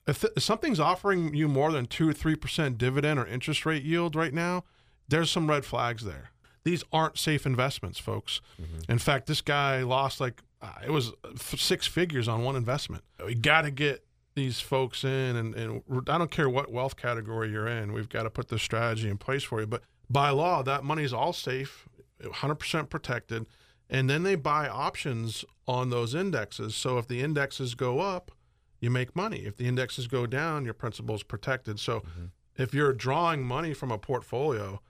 if, th- if something's offering you more than two or three percent dividend or interest rate yield right now, there's some red flags there. These aren't safe investments, folks. Mm-hmm. In fact, this guy lost like It was six figures on one investment. We got to get these folks in, and, and I don't care what wealth category you're in. We've got to put this strategy in place for you. But by law, that money is all safe, one hundred percent protected, and then they buy options on those indexes. So if the indexes go up, you make money. If the indexes go down, your principal is protected. So mm-hmm. if you're drawing money from a portfolio,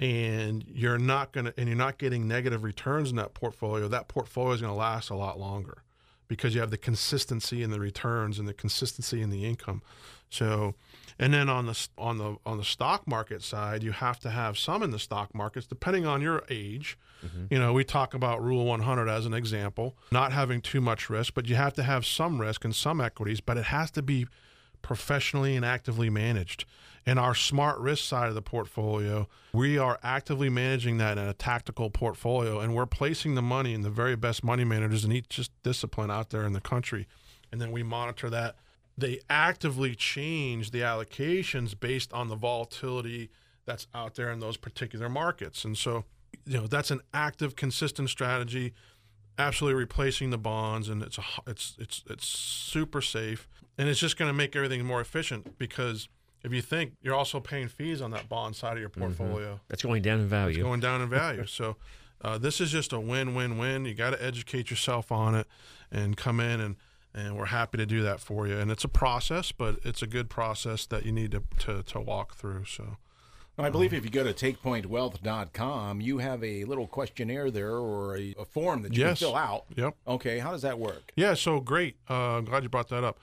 and you're not going to, and you're not getting negative returns in that portfolio, that portfolio is going to last a lot longer, because you have the consistency in the returns and the consistency in the income. So, and then on the on the on the stock market side, you have to have some in the stock markets, depending on your age. Mm-hmm. You know, we talk about Rule one hundred as an example, not having too much risk, but you have to have some risk in some equities, but it has to be professionally and actively managed. In our smart risk side of the portfolio, we are actively managing that in a tactical portfolio, and we're placing the money in the very best money managers in each discipline out there in the country. And then we monitor that. They actively change the allocations based on the volatility that's out there in those particular markets. And so, you know, that's an active, consistent strategy, absolutely replacing the bonds, and it's a, it's it's it's super safe. And it's just going to make everything more efficient, because if you think, you're also paying fees on that bond side of your portfolio. Mm-hmm. That's going down in value. It's going down in value. So uh, this is just a win-win-win. You got to educate yourself on it and come in, and, and we're happy to do that for you. And it's a process, but it's a good process that you need to, to, to walk through. So. I believe if you go to take point wealth dot com, you have a little questionnaire there, or a, a form that you yes. can fill out. Yep. Okay, how does that work? Yeah, so great. Uh, I'm glad you brought that up.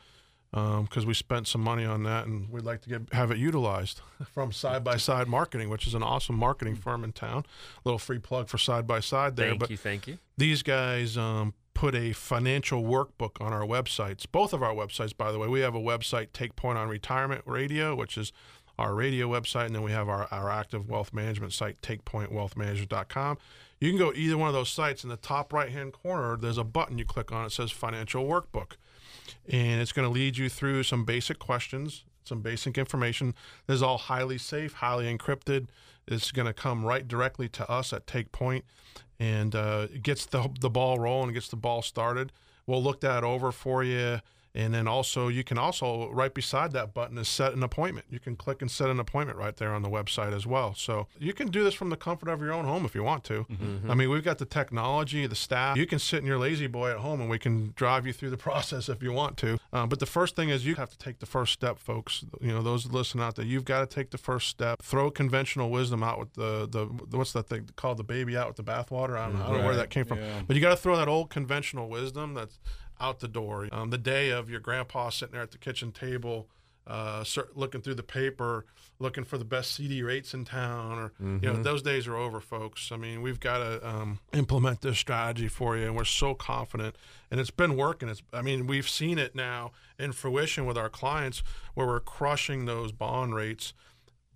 Because um, we spent some money on that, and we'd like to get have it utilized from Side by Side Marketing, which is an awesome marketing firm in town. A little free plug for Side by Side there. Thank but you, thank you. These guys um, put a financial workbook on our websites, both of our websites, by the way. We have a website, TakePoint on Retirement Radio, which is our radio website, and then we have our, our active wealth management site, take point wealth management dot com. You can go to either one of those sites. In the top right-hand corner, there's a button you click on. It says Financial Workbook. And it's going to lead you through some basic questions, some basic information. This is all highly safe, highly encrypted. It's going to come right directly to us at TakePoint, and uh, it gets the, the ball rolling, gets the ball started. We'll look that over for you. And then also, you can also, right beside that button is set an appointment. You can click and set an appointment right there on the website as well. So you can do this from the comfort of your own home if you want to. Mm-hmm. I mean, we've got the technology, the staff. You can sit in your lazy boy at home, and we can drive you through the process if you want to. Uh, but the first thing is you have to take the first step, folks. You know, those listening out there, you've got to take the first step. Throw conventional wisdom out with the, the what's that thing called, the baby out with the bathwater? I don't know, I don't right. know where that came from. Yeah. But you got to throw that old conventional wisdom that's out the door. Um, the day of your grandpa sitting there at the kitchen table, uh, looking through the paper, looking for the best C D rates in town, or mm-hmm. you know, those days are over, folks. I mean, we've got to um, implement this strategy for you, and we're so confident, and it's been working. It's, I mean, we've seen it now in fruition with our clients, where we're crushing those bond rates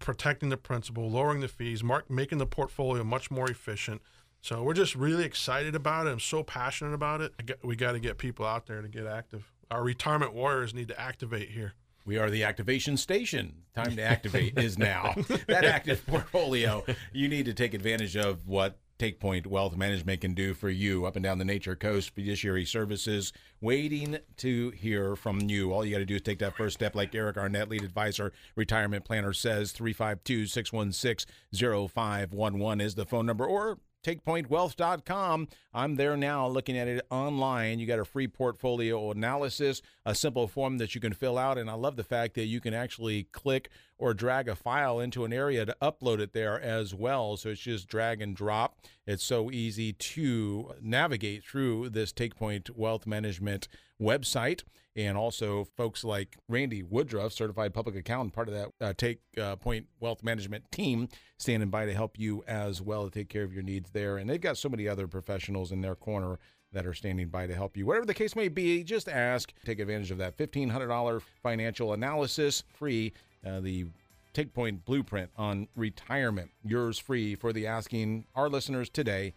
protecting the principal, lowering the fees, mark, making the portfolio much more efficient. So we're just really excited about it. I'm so passionate about it. We got to get people out there to get active. Our retirement warriors need to activate here. We are the activation station. Time to activate is now. That active portfolio, you need to take advantage of what TakePoint Wealth Management can do for you up and down the Nature Coast. Fiduciary services, waiting to hear from you. All you got to do is take that first step, like Eric Arnett, lead advisor, retirement planner says. Three five two, six one six, zero five one one is the phone number, or take point wealth dot com. I'm there now looking at it online. You got a free portfolio analysis, a simple form that you can fill out. And I love the fact that you can actually click or drag a file into an area to upload it there as well. So it's just drag and drop. It's so easy to navigate through this TakePoint Wealth Management website. And also folks like Randy Woodruff, certified public accountant, part of that uh, Take uh, Point Wealth Management team, standing by to help you as well, to take care of your needs there. And they've got so many other professionals in their corner that are standing by to help you. Whatever the case may be, just ask. Take advantage of that fifteen hundred dollars financial analysis, free, uh, the TakePoint Blueprint on Retirement. Yours free for the asking. Our listeners today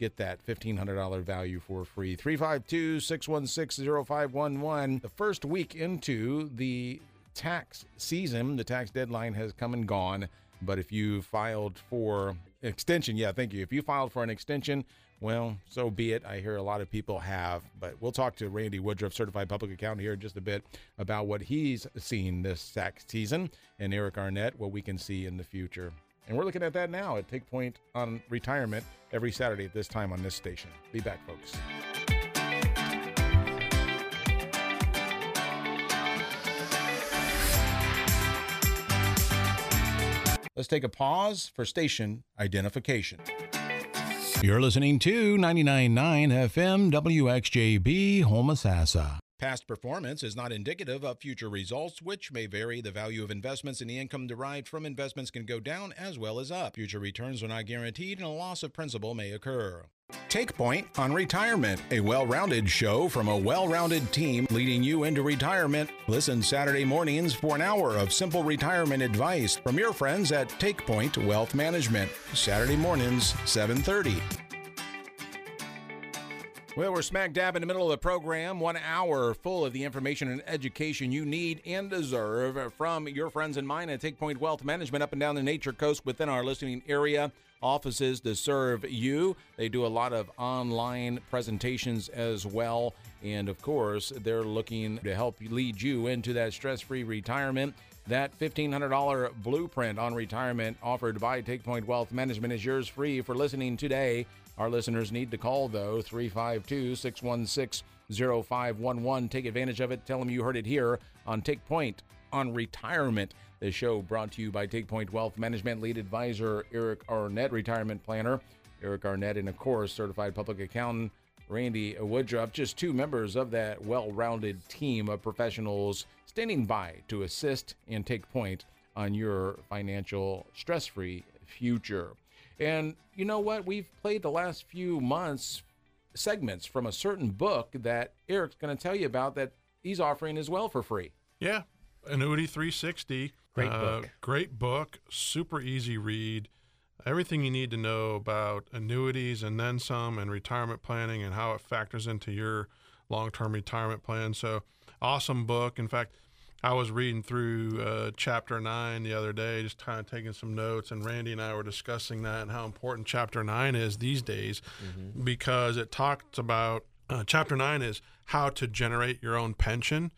get that fifteen hundred dollars value for free. three five two, six one six, zero five one one. The first week into the tax season, the tax deadline has come and gone. But if you filed for extension, yeah, thank you. If you filed for an extension, well, so be it. I hear a lot of people have, but we'll talk to Randy Woodruff, certified public accountant, here in just a bit about what he's seen this tax season, and Eric Arnett, what we can see in the future. And we're looking at that now at Take Point on Retirement every Saturday at this time on this station. Be back, folks. Let's take a pause for station identification. You're listening to ninety-nine point nine F M W X J B Homosassa. Past performance is not indicative of future results, which may vary. The value of investments and the income derived from investments can go down as well as up. Future returns are not guaranteed, and a loss of principal may occur. Take Point on Retirement, a well-rounded show from a well-rounded team leading you into retirement. Listen Saturday mornings for an hour of simple retirement advice from your friends at Take Point Wealth Management. Saturday mornings, seven thirty. Well, we're smack dab in the middle of the program, one hour full of the information and education you need and deserve from your friends and mine at TakePoint Wealth Management up and down the Nature Coast within our listening area. Offices to serve you. They do a lot of online presentations as well. And of course, they're looking to help lead you into that stress-free retirement. That fifteen hundred dollars blueprint on retirement offered by TakePoint Wealth Management is yours free for listening today. Our listeners need to call, though, three five two, six one six, zero five one one. Take advantage of it. Tell them you heard it here on TakePoint on Retirement. This show brought to you by TakePoint Wealth Management lead advisor Eric Arnett, retirement planner Eric Arnett, and, of course, certified public accountant Randy Woodruff, just two members of that well-rounded team of professionals standing by to assist and take point on your financial stress-free future. And you know what? We've played the last few months segments from a certain book that Eric's going to tell you about that he's offering as well for free. Yeah, Annuity three sixty. Great uh, book. Great book, super easy read. Everything you need to know about annuities and then some, and retirement planning and how it factors into your long-term retirement plan. So awesome book. In fact, I was reading through uh, Chapter nine the other day, just kind of taking some notes, and Randy and I were discussing that and how important Chapter nine is these days, mm-hmm. because it talks about uh, Chapter nine is how to generate your own pension.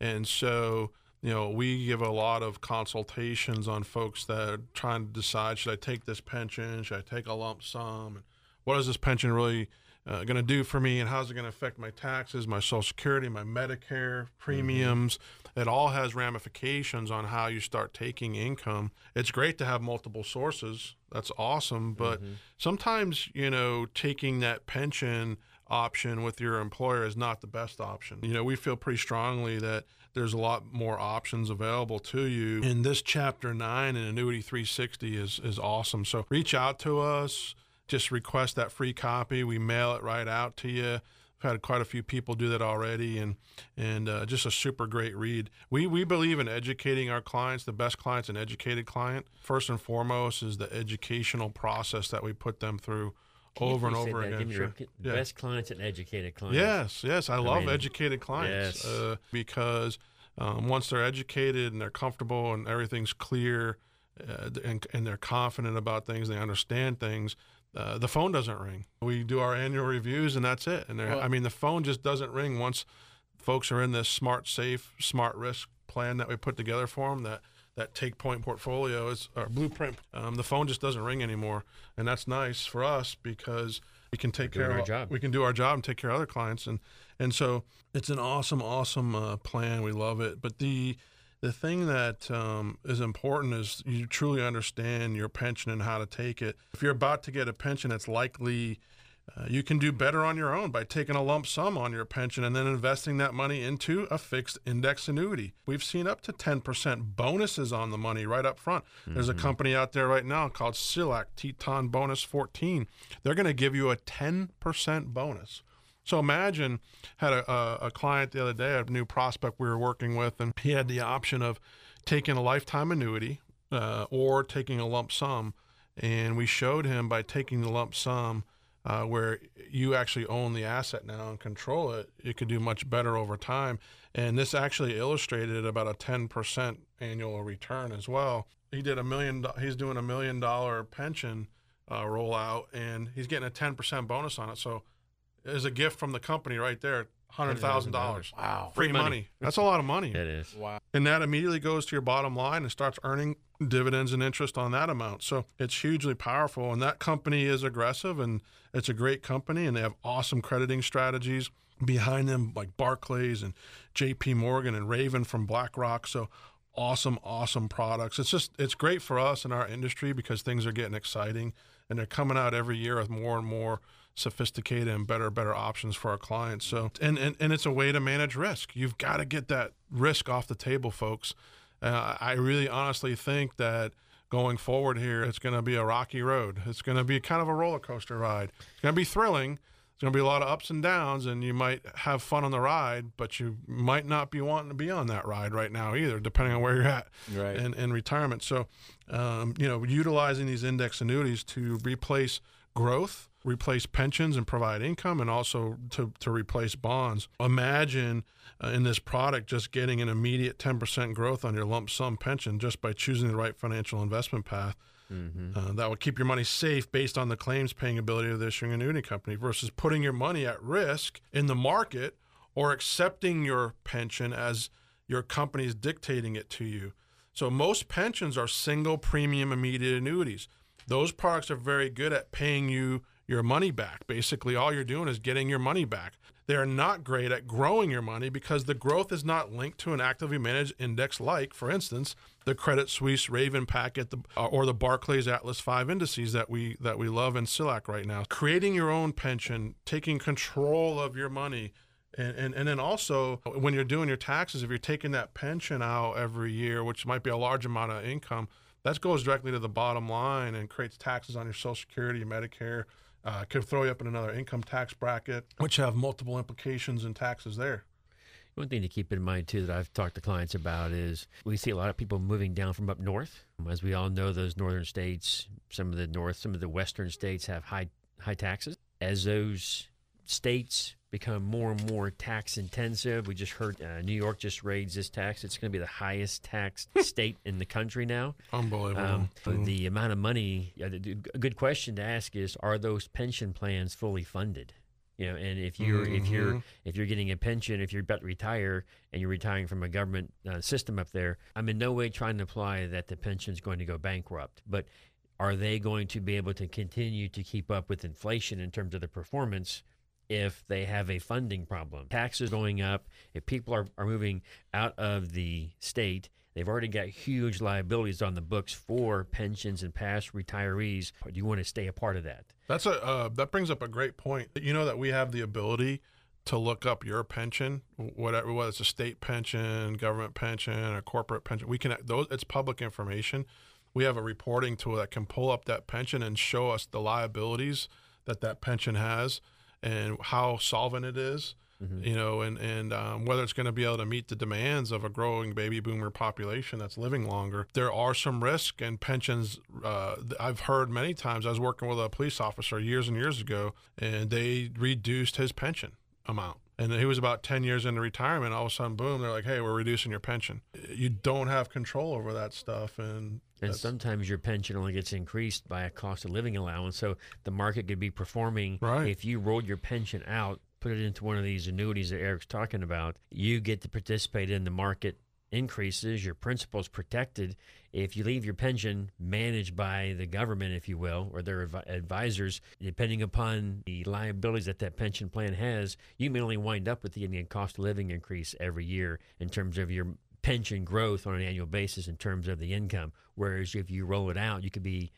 And so, you know, we give a lot of consultations on folks that are trying to decide, should I take this pension? Should I take a lump sum? And what is this pension really Uh, going to do for me, and how's it going to affect my taxes, my Social Security, my Medicare premiums? Mm-hmm. It all has ramifications on how you start taking income. It's great to have multiple sources. That's awesome. But mm-hmm. sometimes, you know, taking that pension option with your employer is not the best option. You know, we feel pretty strongly that there's a lot more options available to you. And this Chapter nine and Annuity three sixty is, is awesome. So reach out to us. Just request that free copy. We mail it right out to you. I've had quite a few people do that already, and and uh, just a super great read. We we believe in educating our clients. The best client's an educated client. First and foremost is the educational process that we put them through over and over again. Sure. Yeah. Best clients and educated clients. Yes, yes. I, I love mean, educated clients yes. uh, because um, once they're educated and they're comfortable and everything's clear uh, and, and they're confident about things, they understand things, Uh, the phone doesn't ring. We do our annual reviews, and that's it. And well, I mean, the phone just doesn't ring once folks are in this smart, safe, smart risk plan that we put together for them. That that take point portfolio is our blueprint. Um, the phone just doesn't ring anymore, and that's nice for us because we can take care of our job. We can do our job and take care of other clients, and and so it's an awesome, awesome uh, plan. We love it. But the the thing that um, is important is you truly understand your pension and how to take it. If you're about to get a pension, it's likely uh, you can do better on your own by taking a lump sum on your pension and then investing that money into a fixed index annuity. We've seen up to ten percent bonuses on the money right up front. Mm-hmm. There's a company out there right now called SILAC Teton Bonus fourteen. They're going to give you a ten percent bonus. So imagine, had a, a, a client the other day, a new prospect we were working with, and he had the option of taking a lifetime annuity uh, or taking a lump sum. And we showed him by taking the lump sum uh, where you actually own the asset now and control it, you could do much better over time. And this actually illustrated about a ten percent annual return as well. He did a million, he's doing a million dollar pension uh, rollout, and he's getting a ten percent bonus on it. So is a gift from the company right there, one hundred thousand dollars. Wow. Free, Free money. money. That's a lot of money. It is. Wow. And that immediately goes to your bottom line and starts earning dividends and interest on that amount. So it's hugely powerful. And that company is aggressive, and it's a great company, and they have awesome crediting strategies behind them, like Barclays and J P Morgan and Raven from BlackRock. So awesome, awesome products. It's just, it's great for us in our industry because things are getting exciting, and they're coming out every year with more and more sophisticated and better, better options for our clients. So, and, and, and it's a way to manage risk. You've got to get that risk off the table, folks. Uh, I really honestly think that going forward here, it's going to be a rocky road. It's going to be kind of a roller coaster ride. It's going to be thrilling. It's going to be a lot of ups and downs, and you might have fun on the ride, but you might not be wanting to be on that ride right now either, depending on where you're at right. in, in retirement. So, um, you know, utilizing these index annuities to replace growth, replace pensions and provide income, and also to, to replace bonds. Imagine uh, in this product just getting an immediate ten percent growth on your lump sum pension just by choosing the right financial investment path. Mm-hmm. Uh, that will keep your money safe based on the claims paying ability of the issuing annuity company versus putting your money at risk in the market or accepting your pension as your company is dictating it to you. So most pensions are single premium immediate annuities. Those products are very good at paying you your money back. Basically, all you're doing is getting your money back. They're not great at growing your money because the growth is not linked to an actively managed index like, for instance, the Credit Suisse Raven Pack at the, or the Barclays Atlas V indices that we that we love in SILAC right now. Creating your own pension, taking control of your money, and, and, and then also when you're doing your taxes, if you're taking that pension out every year, which might be a large amount of income, that goes directly to the bottom line and creates taxes on your Social Security, Medicare, Uh, could throw you up in another income tax bracket, which have multiple implications in taxes there. One thing to keep in mind, too, that I've talked to clients about is we see a lot of people moving down from up north. As we all know, those northern states, some of the north, some of the western states have high high taxes. As those states become more and more tax intensive, we just heard uh, New York just raised this tax. It's going to be the highest taxed state in the country now. Unbelievable. Um, mm. The amount of money, uh, the, a good question to ask is, are those pension plans fully funded? You know, and if you're, mm-hmm. if you're, if you're getting a pension, if you're about to retire and you're retiring from a government uh, system up there, I'm in no way trying to imply that the pension's going to go bankrupt, but are they going to be able to continue to keep up with inflation in terms of the performance if they have a funding problem? Taxes going up, if people are, are moving out of the state, they've already got huge liabilities on the books for pensions and past retirees. Do you want to stay a part of that? That's a uh, that brings up a great point. You know that we have the ability to look up your pension, whatever, whether it's a state pension, government pension, or corporate pension. We can those it's public information. We have a reporting tool that can pull up that pension and show us the liabilities that that pension has. and how solvent it is, mm-hmm. you know, and, and um, whether it's going to be able to meet the demands of a growing baby boomer population that's living longer. There are some risks, and pensions, uh, I've heard many times. I was working with a police officer years and years ago, and they reduced his pension amount. And he was about ten years into retirement. All of a sudden, boom, they're like, hey, we're reducing your pension. You don't have control over that stuff. And and sometimes your pension only gets increased by a cost of living allowance. So the market could be performing. Right. If you rolled your pension out, put it into one of these annuities that Eric's talking about, you get to participate in the market increases. Your principal is protected. If you leave your pension managed by the government, if you will, or their adv- advisors, depending upon the liabilities that that pension plan has, you may only wind up with the cost of living increase every year in terms of your pension growth on an annual basis in terms of the income. Whereas if you roll it out, you could be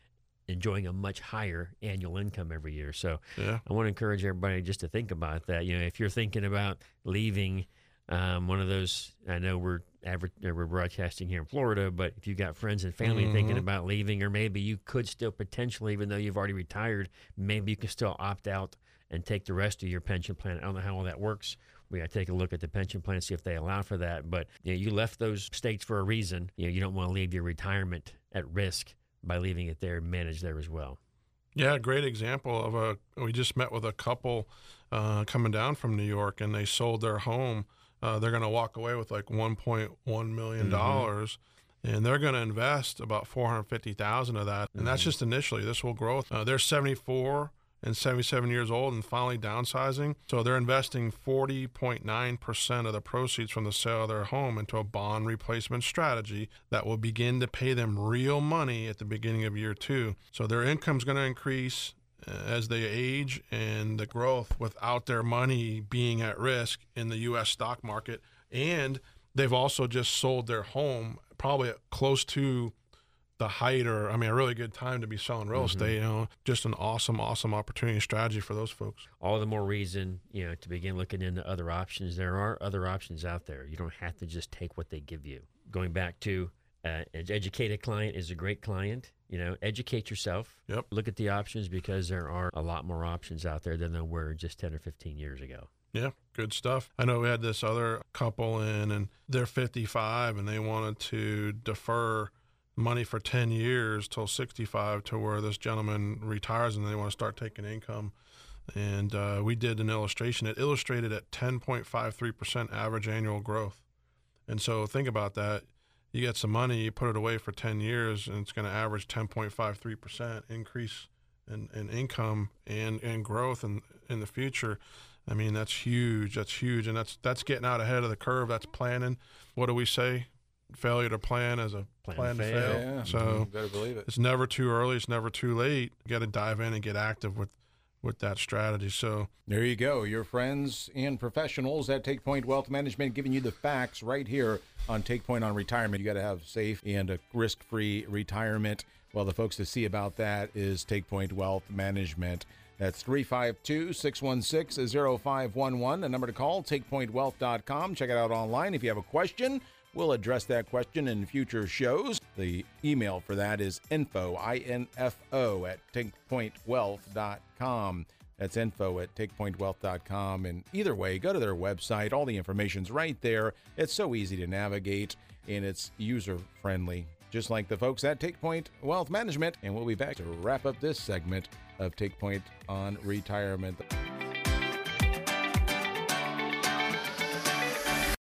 enjoying a much higher annual income every year. So yeah. I want to encourage everybody just to think about that. You know, if you're thinking about leaving um, one of those, I know we're Adver- we're broadcasting here in Florida, but if you've got friends and family mm-hmm. thinking about leaving, or maybe you could still potentially, even though you've already retired, maybe you can still opt out and take the rest of your pension plan. I don't know how all that works. We got to take a look at the pension plan, see if they allow for that. But you know, you left those states for a reason. You know, you don't want to leave your retirement at risk by leaving it there, managed there as well. Yeah, great example of a, we just met with a couple uh, coming down from New York, and they sold their home. Uh, they're going to walk away with like one point one million dollars, mm-hmm. and they're going to invest about four hundred fifty thousand dollars of that. And mm-hmm. that's just initially. This will grow. Uh, they're seventy-four and seventy-seven years old and finally downsizing. So they're investing forty point nine percent of the proceeds from the sale of their home into a bond replacement strategy that will begin to pay them real money at the beginning of year two. So their income's going to increase as they age, and the growth without their money being at risk in the U S stock market. And they've also just sold their home probably close to the height, or I mean, a really good time to be selling real mm-hmm. estate. You know, just an awesome, awesome opportunity and strategy for those folks. All the more reason, you know, to begin looking into other options. There are other options out there. You don't have to just take what they give you. Going back to uh, educate a client is a great client. You know, educate yourself. Yep. Look at the options, because there are a lot more options out there than there were just ten or fifteen years ago. Yeah, good stuff. I know we had this other couple in, and they're fifty-five, and they wanted to defer money for ten years till sixty-five, to where this gentleman retires, and they want to start taking income. And uh, we did an illustration. It illustrated at ten point five three percent average annual growth. And so think about that. You get some money, you put it away for ten years, and it's going to average ten point five three percent increase in, in income and, and growth in, in the future. I mean, that's huge. That's huge. And that's that's getting out ahead of the curve. That's planning. What do we say? Failure to plan is a plan, plan to fail. fail. Yeah, so you better believe it. It's never too early. It's never too late. You got to dive in and get active with with that strategy. So there you go. Your friends and professionals at TakePoint Wealth Management giving you the facts right here on TakePoint on retirement. You got to have safe and a risk-free retirement. Well, the folks to see about that is TakePoint Wealth Management. That's three five two, six one six, zero five one one. The number to call, take point wealth dot com. Check it out online. If you have a question, we'll address that question in future shows. The email for that is info, I N F O, at take point wealth dot com. That's info at take point wealth dot com. And either way, go to their website. All the information's right there. It's so easy to navigate, and it's user-friendly, just like the folks at TakePoint Wealth Management. And we'll be back to wrap up this segment of TakePoint on Retirement.